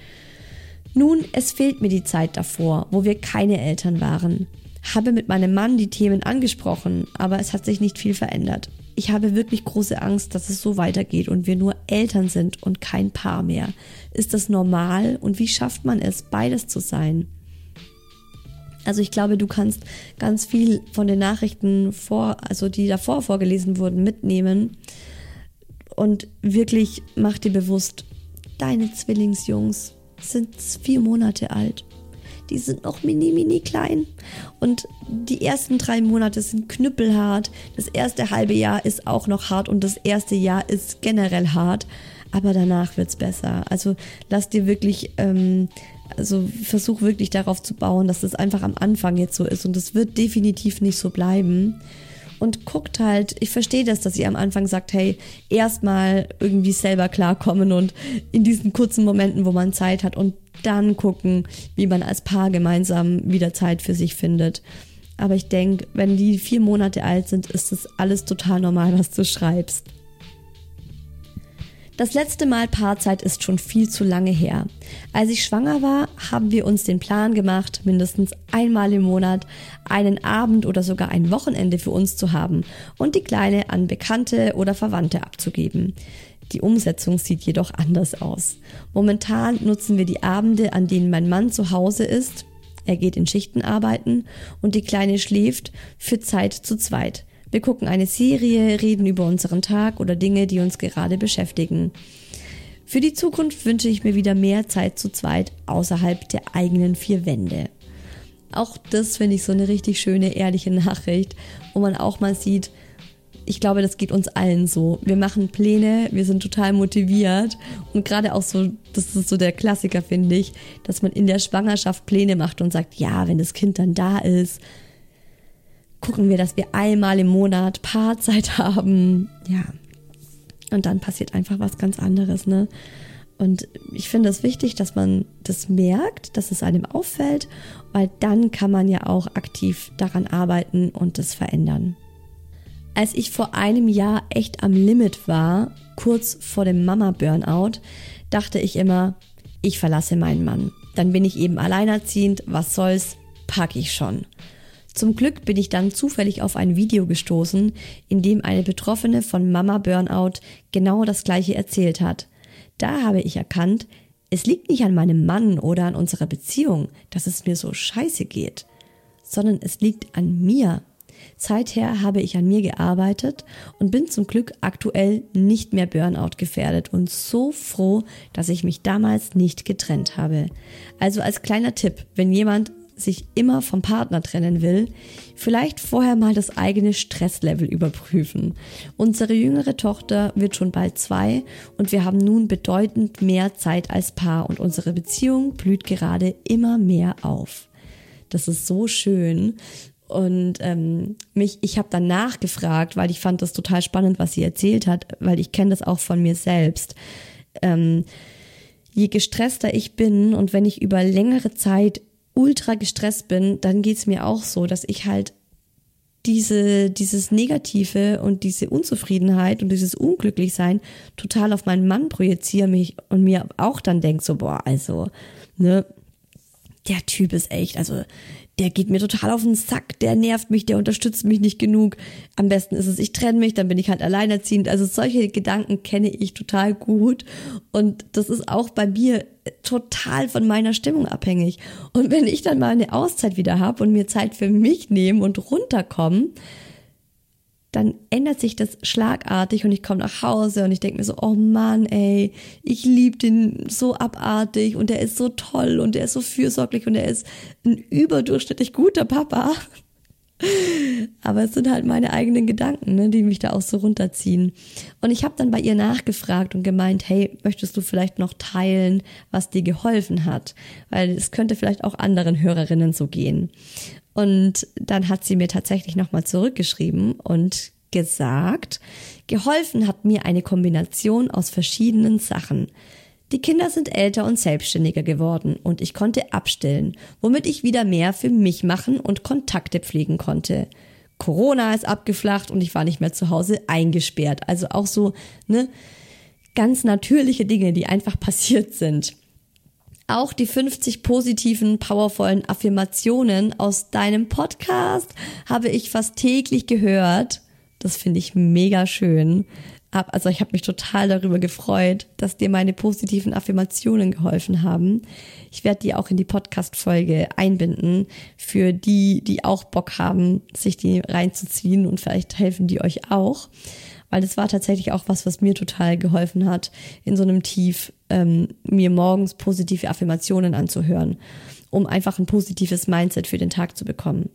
Nun, es fehlt mir die Zeit davor, wo wir keine Eltern waren. Habe mit meinem Mann die Themen angesprochen, aber es hat sich nicht viel verändert. Ich habe wirklich große Angst, dass es so weitergeht und wir nur Eltern sind und kein Paar mehr. Ist das normal und wie schafft man es, beides zu sein? Also ich glaube, du kannst ganz viel von den Nachrichten, die davor vorgelesen wurden, mitnehmen und wirklich mach dir bewusst, deine Zwillingsjungs sind 4 Monate alt. Die sind noch mini klein und die ersten 3 Monate sind knüppelhart. Das erste halbe Jahr ist auch noch hart und das erste Jahr ist generell hart, aber danach wird's besser. Also lass dir wirklich, versuch wirklich darauf zu bauen, dass das einfach am Anfang jetzt so ist und das wird definitiv nicht so bleiben. Und guckt halt, ich verstehe das, dass ihr am Anfang sagt, hey, erstmal irgendwie selber klarkommen und in diesen kurzen Momenten, wo man Zeit hat und dann gucken, wie man als Paar gemeinsam wieder Zeit für sich findet. Aber ich denke, wenn die 4 Monate alt sind, ist das alles total normal, was du schreibst. Das letzte Mal Paarzeit ist schon viel zu lange her. Als ich schwanger war, haben wir uns den Plan gemacht, mindestens einmal im Monat einen Abend oder sogar ein Wochenende für uns zu haben und die Kleine an Bekannte oder Verwandte abzugeben. Die Umsetzung sieht jedoch anders aus. Momentan nutzen wir die Abende, an denen mein Mann zu Hause ist, er geht in Schichten arbeiten und die Kleine schläft, für Zeit zu zweit. Wir gucken eine Serie, reden über unseren Tag oder Dinge, die uns gerade beschäftigen. Für die Zukunft wünsche ich mir wieder mehr Zeit zu zweit außerhalb der eigenen 4 Wände. Auch das finde ich so eine richtig schöne, ehrliche Nachricht, wo man auch mal sieht, ich glaube, das geht uns allen so. Wir machen Pläne, wir sind total motiviert und gerade auch so, das ist so der Klassiker, finde ich, dass man in der Schwangerschaft Pläne macht und sagt, ja, wenn das Kind dann da ist, gucken wir, dass wir einmal im Monat Paarzeit haben. Ja, und dann passiert einfach was ganz anderes, ne? Und ich finde es wichtig, dass man das merkt, dass es einem auffällt, weil dann kann man ja auch aktiv daran arbeiten und das verändern. Als ich vor einem Jahr echt am Limit war, kurz vor dem Mama-Burnout, dachte ich immer, ich verlasse meinen Mann. Dann bin ich eben alleinerziehend, was soll's, packe ich schon. Zum Glück bin ich dann zufällig auf ein Video gestoßen, in dem eine Betroffene von Mama-Burnout genau das Gleiche erzählt hat. Da habe ich erkannt, es liegt nicht an meinem Mann oder an unserer Beziehung, dass es mir so scheiße geht, sondern es liegt an mir. Seither habe ich an mir gearbeitet und bin zum Glück aktuell nicht mehr Burnout gefährdet und so froh, dass ich mich damals nicht getrennt habe. Also als kleiner Tipp, wenn jemand sich immer vom Partner trennen will, vielleicht vorher mal das eigene Stresslevel überprüfen. Unsere jüngere Tochter wird schon bald 2 und wir haben nun bedeutend mehr Zeit als Paar und unsere Beziehung blüht gerade immer mehr auf. Das ist so schön. Und ich habe dann nachgefragt, weil ich fand das total spannend, was sie erzählt hat, weil ich kenne das auch von mir selbst. je gestresster ich bin und wenn ich über längere Zeit ultra gestresst bin, dann geht's mir auch so, dass ich halt dieses Negative und diese Unzufriedenheit und dieses Unglücklichsein total auf meinen Mann projiziere mich und mir auch dann denke so, boah, also, ne, der Typ ist echt, also der geht mir total auf den Sack, der nervt mich, der unterstützt mich nicht genug. Am besten ist es, ich trenne mich, dann bin ich halt alleinerziehend. Also solche Gedanken kenne ich total gut und das ist auch bei mir total von meiner Stimmung abhängig. Und wenn ich dann mal eine Auszeit wieder habe und mir Zeit für mich nehme und runterkomme, dann ändert sich das schlagartig und ich komme nach Hause und ich denke mir so, oh Mann, ey, ich liebe den so abartig und der ist so toll und der ist so fürsorglich und der ist ein überdurchschnittlich guter Papa. Aber es sind halt meine eigenen Gedanken, ne, die mich da auch so runterziehen. Und ich habe dann bei ihr nachgefragt und gemeint, hey, möchtest du vielleicht noch teilen, was dir geholfen hat? Weil es könnte vielleicht auch anderen Hörerinnen so gehen. Und dann hat sie mir tatsächlich nochmal zurückgeschrieben und gesagt, geholfen hat mir eine Kombination aus verschiedenen Sachen. Die Kinder sind älter und selbstständiger geworden und ich konnte abstillen, womit ich wieder mehr für mich machen und Kontakte pflegen konnte. Corona ist abgeflacht und ich war nicht mehr zu Hause eingesperrt. Also auch so, ne, ganz natürliche Dinge, die einfach passiert sind. Auch die 50 positiven, powervollen Affirmationen aus deinem Podcast habe ich fast täglich gehört. Das finde ich mega schön. Also ich habe mich total darüber gefreut, dass dir meine positiven Affirmationen geholfen haben. Ich werde die auch in die Podcast-Folge einbinden für die, die auch Bock haben, sich die reinzuziehen und vielleicht helfen die euch auch. Weil das war tatsächlich auch was mir total geholfen hat, in so einem Tief mir morgens positive Affirmationen anzuhören, um einfach ein positives Mindset für den Tag zu bekommen.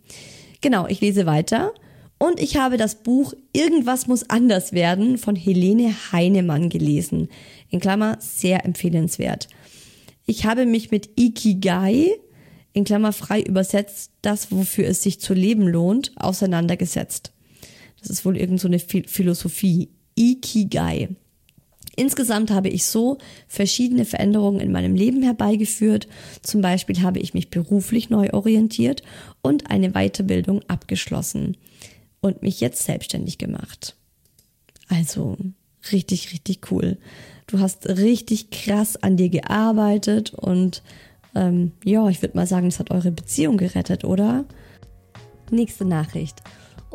Genau, ich lese weiter und ich habe das Buch Irgendwas muss anders werden von Helene Heinemann gelesen. In Klammer, sehr empfehlenswert. Ich habe mich mit Ikigai, in Klammer frei übersetzt, das, wofür es sich zu leben lohnt, auseinandergesetzt. Das ist wohl irgend so eine Philosophie. Ikigai. Insgesamt habe ich so verschiedene Veränderungen in meinem Leben herbeigeführt. Zum Beispiel habe ich mich beruflich neu orientiert und eine Weiterbildung abgeschlossen und mich jetzt selbstständig gemacht. Also richtig, richtig cool. Du hast richtig krass an dir gearbeitet und ja, ich würde mal sagen, das hat eure Beziehung gerettet, oder? Nächste Nachricht.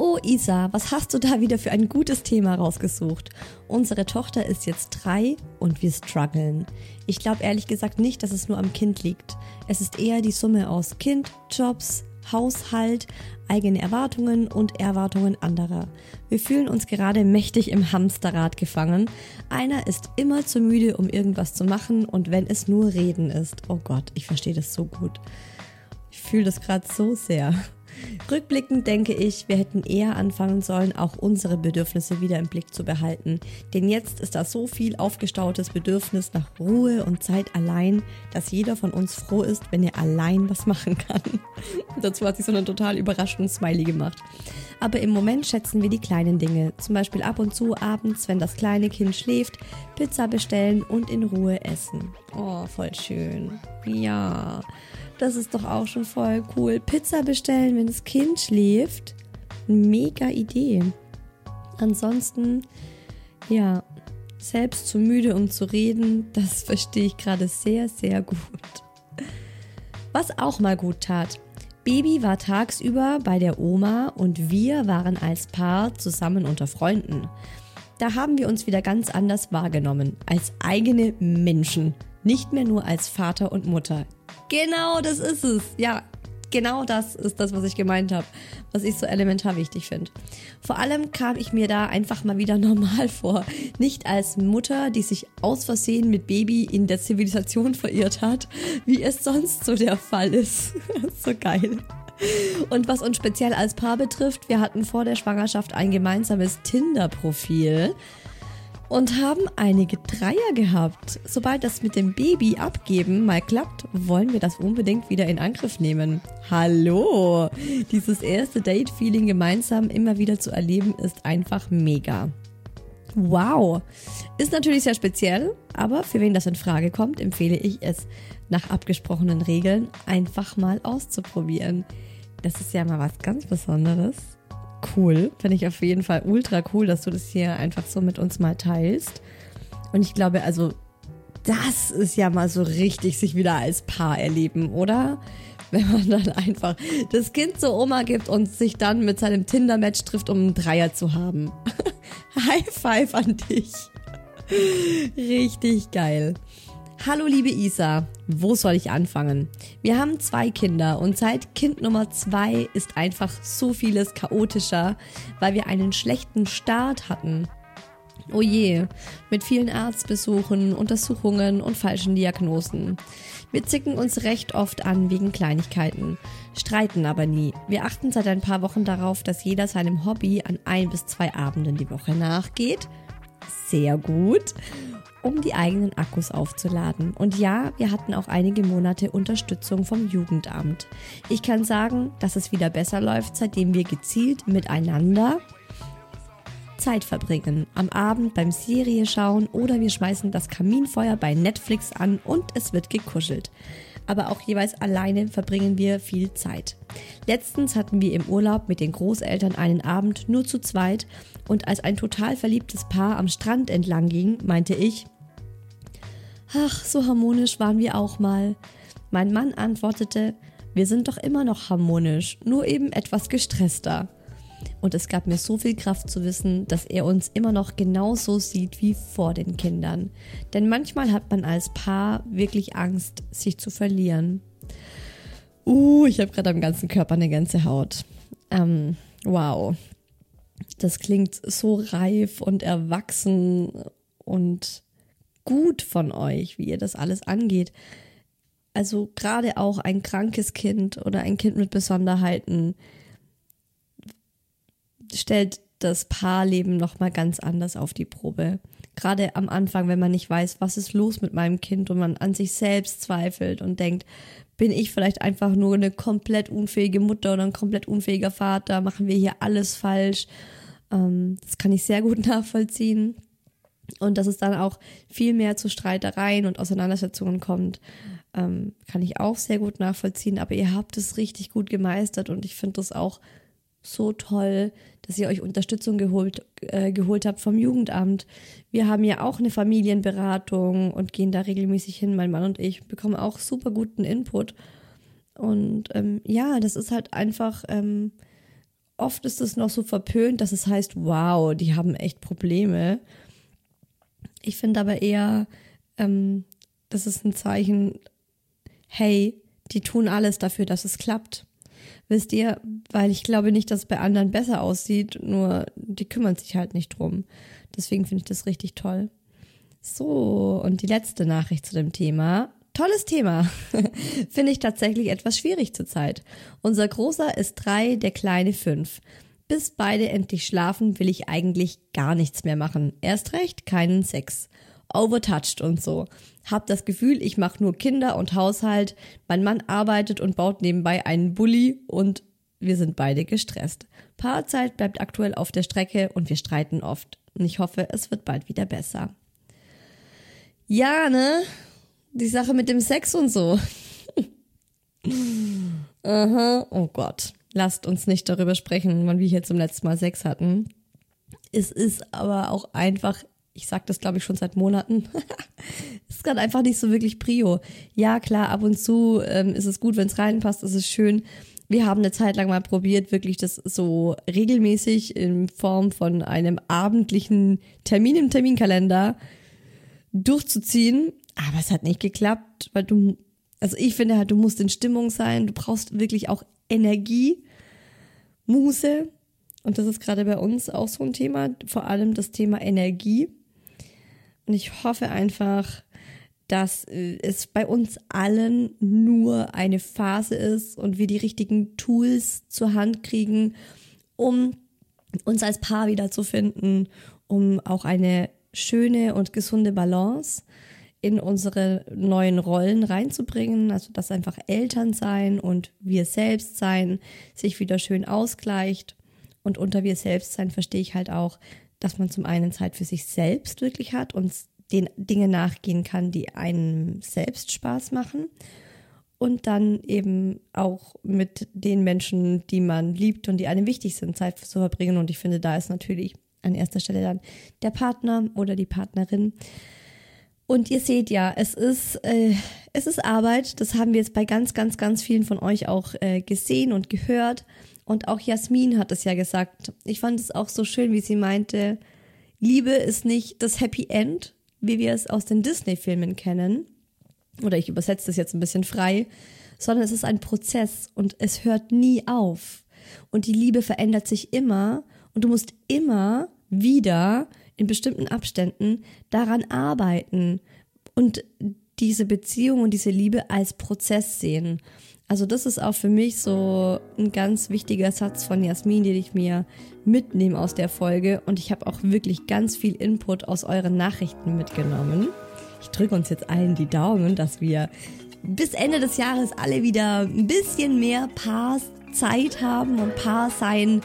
Oh Isa, was hast du da wieder für ein gutes Thema rausgesucht? Unsere Tochter ist jetzt 3 und wir strugglen. Ich glaube ehrlich gesagt nicht, dass es nur am Kind liegt. Es ist eher die Summe aus Kind, Jobs, Haushalt, eigene Erwartungen und Erwartungen anderer. Wir fühlen uns gerade mächtig im Hamsterrad gefangen. Einer ist immer zu müde, um irgendwas zu machen und wenn es nur reden ist. Oh Gott, ich verstehe das so gut. Ich fühle das gerade so sehr. Rückblickend denke ich, wir hätten eher anfangen sollen, auch unsere Bedürfnisse wieder im Blick zu behalten. Denn jetzt ist da so viel aufgestautes Bedürfnis nach Ruhe und Zeit allein, dass jeder von uns froh ist, wenn er allein was machen kann. Dazu hat sie so eine total überraschende Smiley gemacht. Aber im Moment schätzen wir die kleinen Dinge. Zum Beispiel ab und zu abends, wenn das kleine Kind schläft, Pizza bestellen und in Ruhe essen. Oh, voll schön. Ja, das ist doch auch schon voll cool. Pizza bestellen, wenn das Kind schläft. Mega Idee. Ansonsten, ja, selbst zu müde, um zu reden, das verstehe ich gerade sehr, sehr gut. Was auch mal gut tat. Baby war tagsüber bei der Oma und wir waren als Paar zusammen unter Freunden. Da haben wir uns wieder ganz anders wahrgenommen. Als eigene Menschen. Nicht mehr nur als Vater und Mutter. Genau, das ist es. Ja, genau das ist das, was ich gemeint habe, was ich so elementar wichtig finde. Vor allem kam ich mir da einfach mal wieder normal vor. Nicht als Mutter, die sich aus Versehen mit Baby in der Zivilisation verirrt hat, wie es sonst so der Fall ist. So geil. Und was uns speziell als Paar betrifft, wir hatten vor der Schwangerschaft ein gemeinsames Tinder-Profil. Und haben einige Dreier gehabt. Sobald das mit dem Baby abgeben mal klappt, wollen wir das unbedingt wieder in Angriff nehmen. Hallo! Dieses erste Date-Feeling gemeinsam immer wieder zu erleben, ist einfach mega. Wow. Ist natürlich sehr speziell, aber für wen das in Frage kommt, empfehle ich es, nach abgesprochenen Regeln einfach mal auszuprobieren. Das ist ja mal was ganz Besonderes. Cool. Finde ich auf jeden Fall ultra cool, dass du das hier einfach so mit uns mal teilst. Und ich glaube, also das ist ja mal so richtig sich wieder als Paar erleben, oder? Wenn man dann einfach das Kind zur Oma gibt und sich dann mit seinem Tinder-Match trifft, um einen Dreier zu haben. High Five an dich. Richtig geil. Hallo liebe Isa, wo soll ich anfangen? Wir haben 2 Kinder und seit Kind Nummer 2 ist einfach so vieles chaotischer, weil wir einen schlechten Start hatten. Oh je, mit vielen Arztbesuchen, Untersuchungen und falschen Diagnosen. Wir zicken uns recht oft an wegen Kleinigkeiten, streiten aber nie. Wir achten seit ein paar Wochen darauf, dass jeder seinem Hobby an 1 bis 2 Abenden die Woche nachgeht. Sehr gut. Um die eigenen Akkus aufzuladen. Und ja, wir hatten auch einige Monate Unterstützung vom Jugendamt. Ich kann sagen, dass es wieder besser läuft, seitdem wir gezielt miteinander Zeit verbringen. Am Abend beim Serie schauen oder wir schmeißen das Kaminfeuer bei Netflix an und es wird gekuschelt. Aber auch jeweils alleine verbringen wir viel Zeit. Letztens hatten wir im Urlaub mit den Großeltern einen Abend nur zu zweit und als ein total verliebtes Paar am Strand entlang ging, meinte ich, ach, so harmonisch waren wir auch mal. Mein Mann antwortete, wir sind doch immer noch harmonisch, nur eben etwas gestresster. Und es gab mir so viel Kraft zu wissen, dass er uns immer noch genauso sieht wie vor den Kindern. Denn manchmal hat man als Paar wirklich Angst, sich zu verlieren. Ich habe gerade am ganzen Körper eine ganze Haut. Wow. Das klingt so reif und erwachsen und gut von euch, wie ihr das alles angeht. Also gerade auch ein krankes Kind oder ein Kind mit Besonderheiten stellt das Paarleben nochmal ganz anders auf die Probe. Gerade am Anfang, wenn man nicht weiß, was ist los mit meinem Kind und man an sich selbst zweifelt und denkt, bin ich vielleicht einfach nur eine komplett unfähige Mutter oder ein komplett unfähiger Vater, machen wir hier alles falsch. Das kann ich sehr gut nachvollziehen. Und dass es dann auch viel mehr zu Streitereien und Auseinandersetzungen kommt, kann ich auch sehr gut nachvollziehen. Aber ihr habt es richtig gut gemeistert und ich finde das auch so toll, dass ihr euch Unterstützung geholt habt vom Jugendamt. Wir haben ja auch eine Familienberatung und gehen da regelmäßig hin. Mein Mann und ich bekommen auch super guten Input. Und ja, das ist halt einfach, oft ist es noch so verpönt, dass es heißt, wow, die haben echt Probleme. Ich finde aber eher, das ist ein Zeichen, hey, die tun alles dafür, dass es klappt. Wisst ihr, weil ich glaube nicht, dass es bei anderen besser aussieht, nur die kümmern sich halt nicht drum. Deswegen finde ich das richtig toll. So, und die letzte Nachricht zu dem Thema. Tolles Thema. Finde ich tatsächlich etwas schwierig zurzeit. Unser Großer ist 3, der Kleine 5. Bis beide endlich schlafen, will ich eigentlich gar nichts mehr machen. Erst recht keinen Sex. Overtouched und so. Hab das Gefühl, ich mache nur Kinder und Haushalt, mein Mann arbeitet und baut nebenbei einen Bulli und wir sind beide gestresst. Paarzeit bleibt aktuell auf der Strecke und wir streiten oft. Und ich hoffe, es wird bald wieder besser. Ja, ne? Die Sache mit dem Sex und so. Aha, oh Gott. Lasst uns nicht darüber sprechen, wann wir hier zum letzten Mal Sex hatten. Es ist aber auch einfach, ich sage das, glaube ich, schon seit Monaten. Ist gerade einfach nicht so wirklich Prio. Ja, klar, ab und zu ist es gut, wenn es reinpasst, ist es schön. Wir haben eine Zeit lang mal probiert, wirklich das so regelmäßig in Form von einem abendlichen Termin im Terminkalender durchzuziehen. Aber es hat nicht geklappt, weil ich finde halt, du musst in Stimmung sein. Du brauchst wirklich auch Energie, Muße. Und das ist gerade bei uns auch so ein Thema, vor allem das Thema Energie. Und ich hoffe einfach, dass es bei uns allen nur eine Phase ist und wir die richtigen Tools zur Hand kriegen, um uns als Paar wiederzufinden, um auch eine schöne und gesunde Balance in unsere neuen Rollen reinzubringen. Also dass einfach Eltern sein und wir selbst sein sich wieder schön ausgleicht. Und unter wir selbst sein verstehe ich halt auch, dass man zum einen Zeit für sich selbst wirklich hat und den Dingen nachgehen kann, die einem selbst Spaß machen und dann eben auch mit den Menschen, die man liebt und die einem wichtig sind, Zeit zu verbringen. Und ich finde, da ist natürlich an erster Stelle dann der Partner oder die Partnerin. Und ihr seht ja, es ist Arbeit. Das haben wir jetzt bei ganz, ganz, ganz vielen von euch auch gesehen und gehört. Und auch Jasmin hat es ja gesagt. Ich fand es auch so schön, wie sie meinte, Liebe ist nicht das Happy End, wie wir es aus den Disney-Filmen kennen, oder ich übersetze das jetzt ein bisschen frei, sondern es ist ein Prozess und es hört nie auf. Und die Liebe verändert sich immer und du musst immer wieder in bestimmten Abständen daran arbeiten und diese Beziehung und diese Liebe als Prozess sehen. Also das ist auch für mich so ein ganz wichtiger Satz von Jasmin, den ich mir mitnehme aus der Folge. Und ich habe auch wirklich ganz viel Input aus euren Nachrichten mitgenommen. Ich drücke uns jetzt allen die Daumen, dass wir bis Ende des Jahres alle wieder ein bisschen mehr Paarzeit haben und Paarsein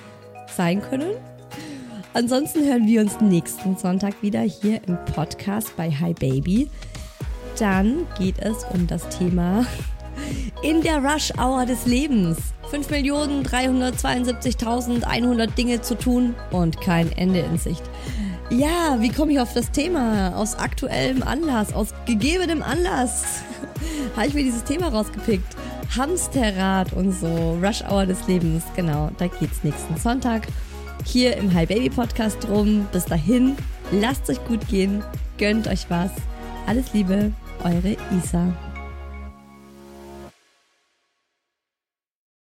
sein können. Ansonsten hören wir uns nächsten Sonntag wieder hier im Podcast bei Hi Baby. Dann geht es um das Thema in der Rush-Hour des Lebens. 5.372.100 Dinge zu tun und kein Ende in Sicht. Ja, wie komme ich auf das Thema? Aus aktuellem Anlass, aus gegebenem Anlass habe ich mir dieses Thema rausgepickt. Hamsterrad und so, Rush-Hour des Lebens, genau, da geht's nächsten Sonntag hier im Hi Baby Podcast drum. Bis dahin, lasst euch gut gehen, gönnt euch was. Alles Liebe, eure Isa.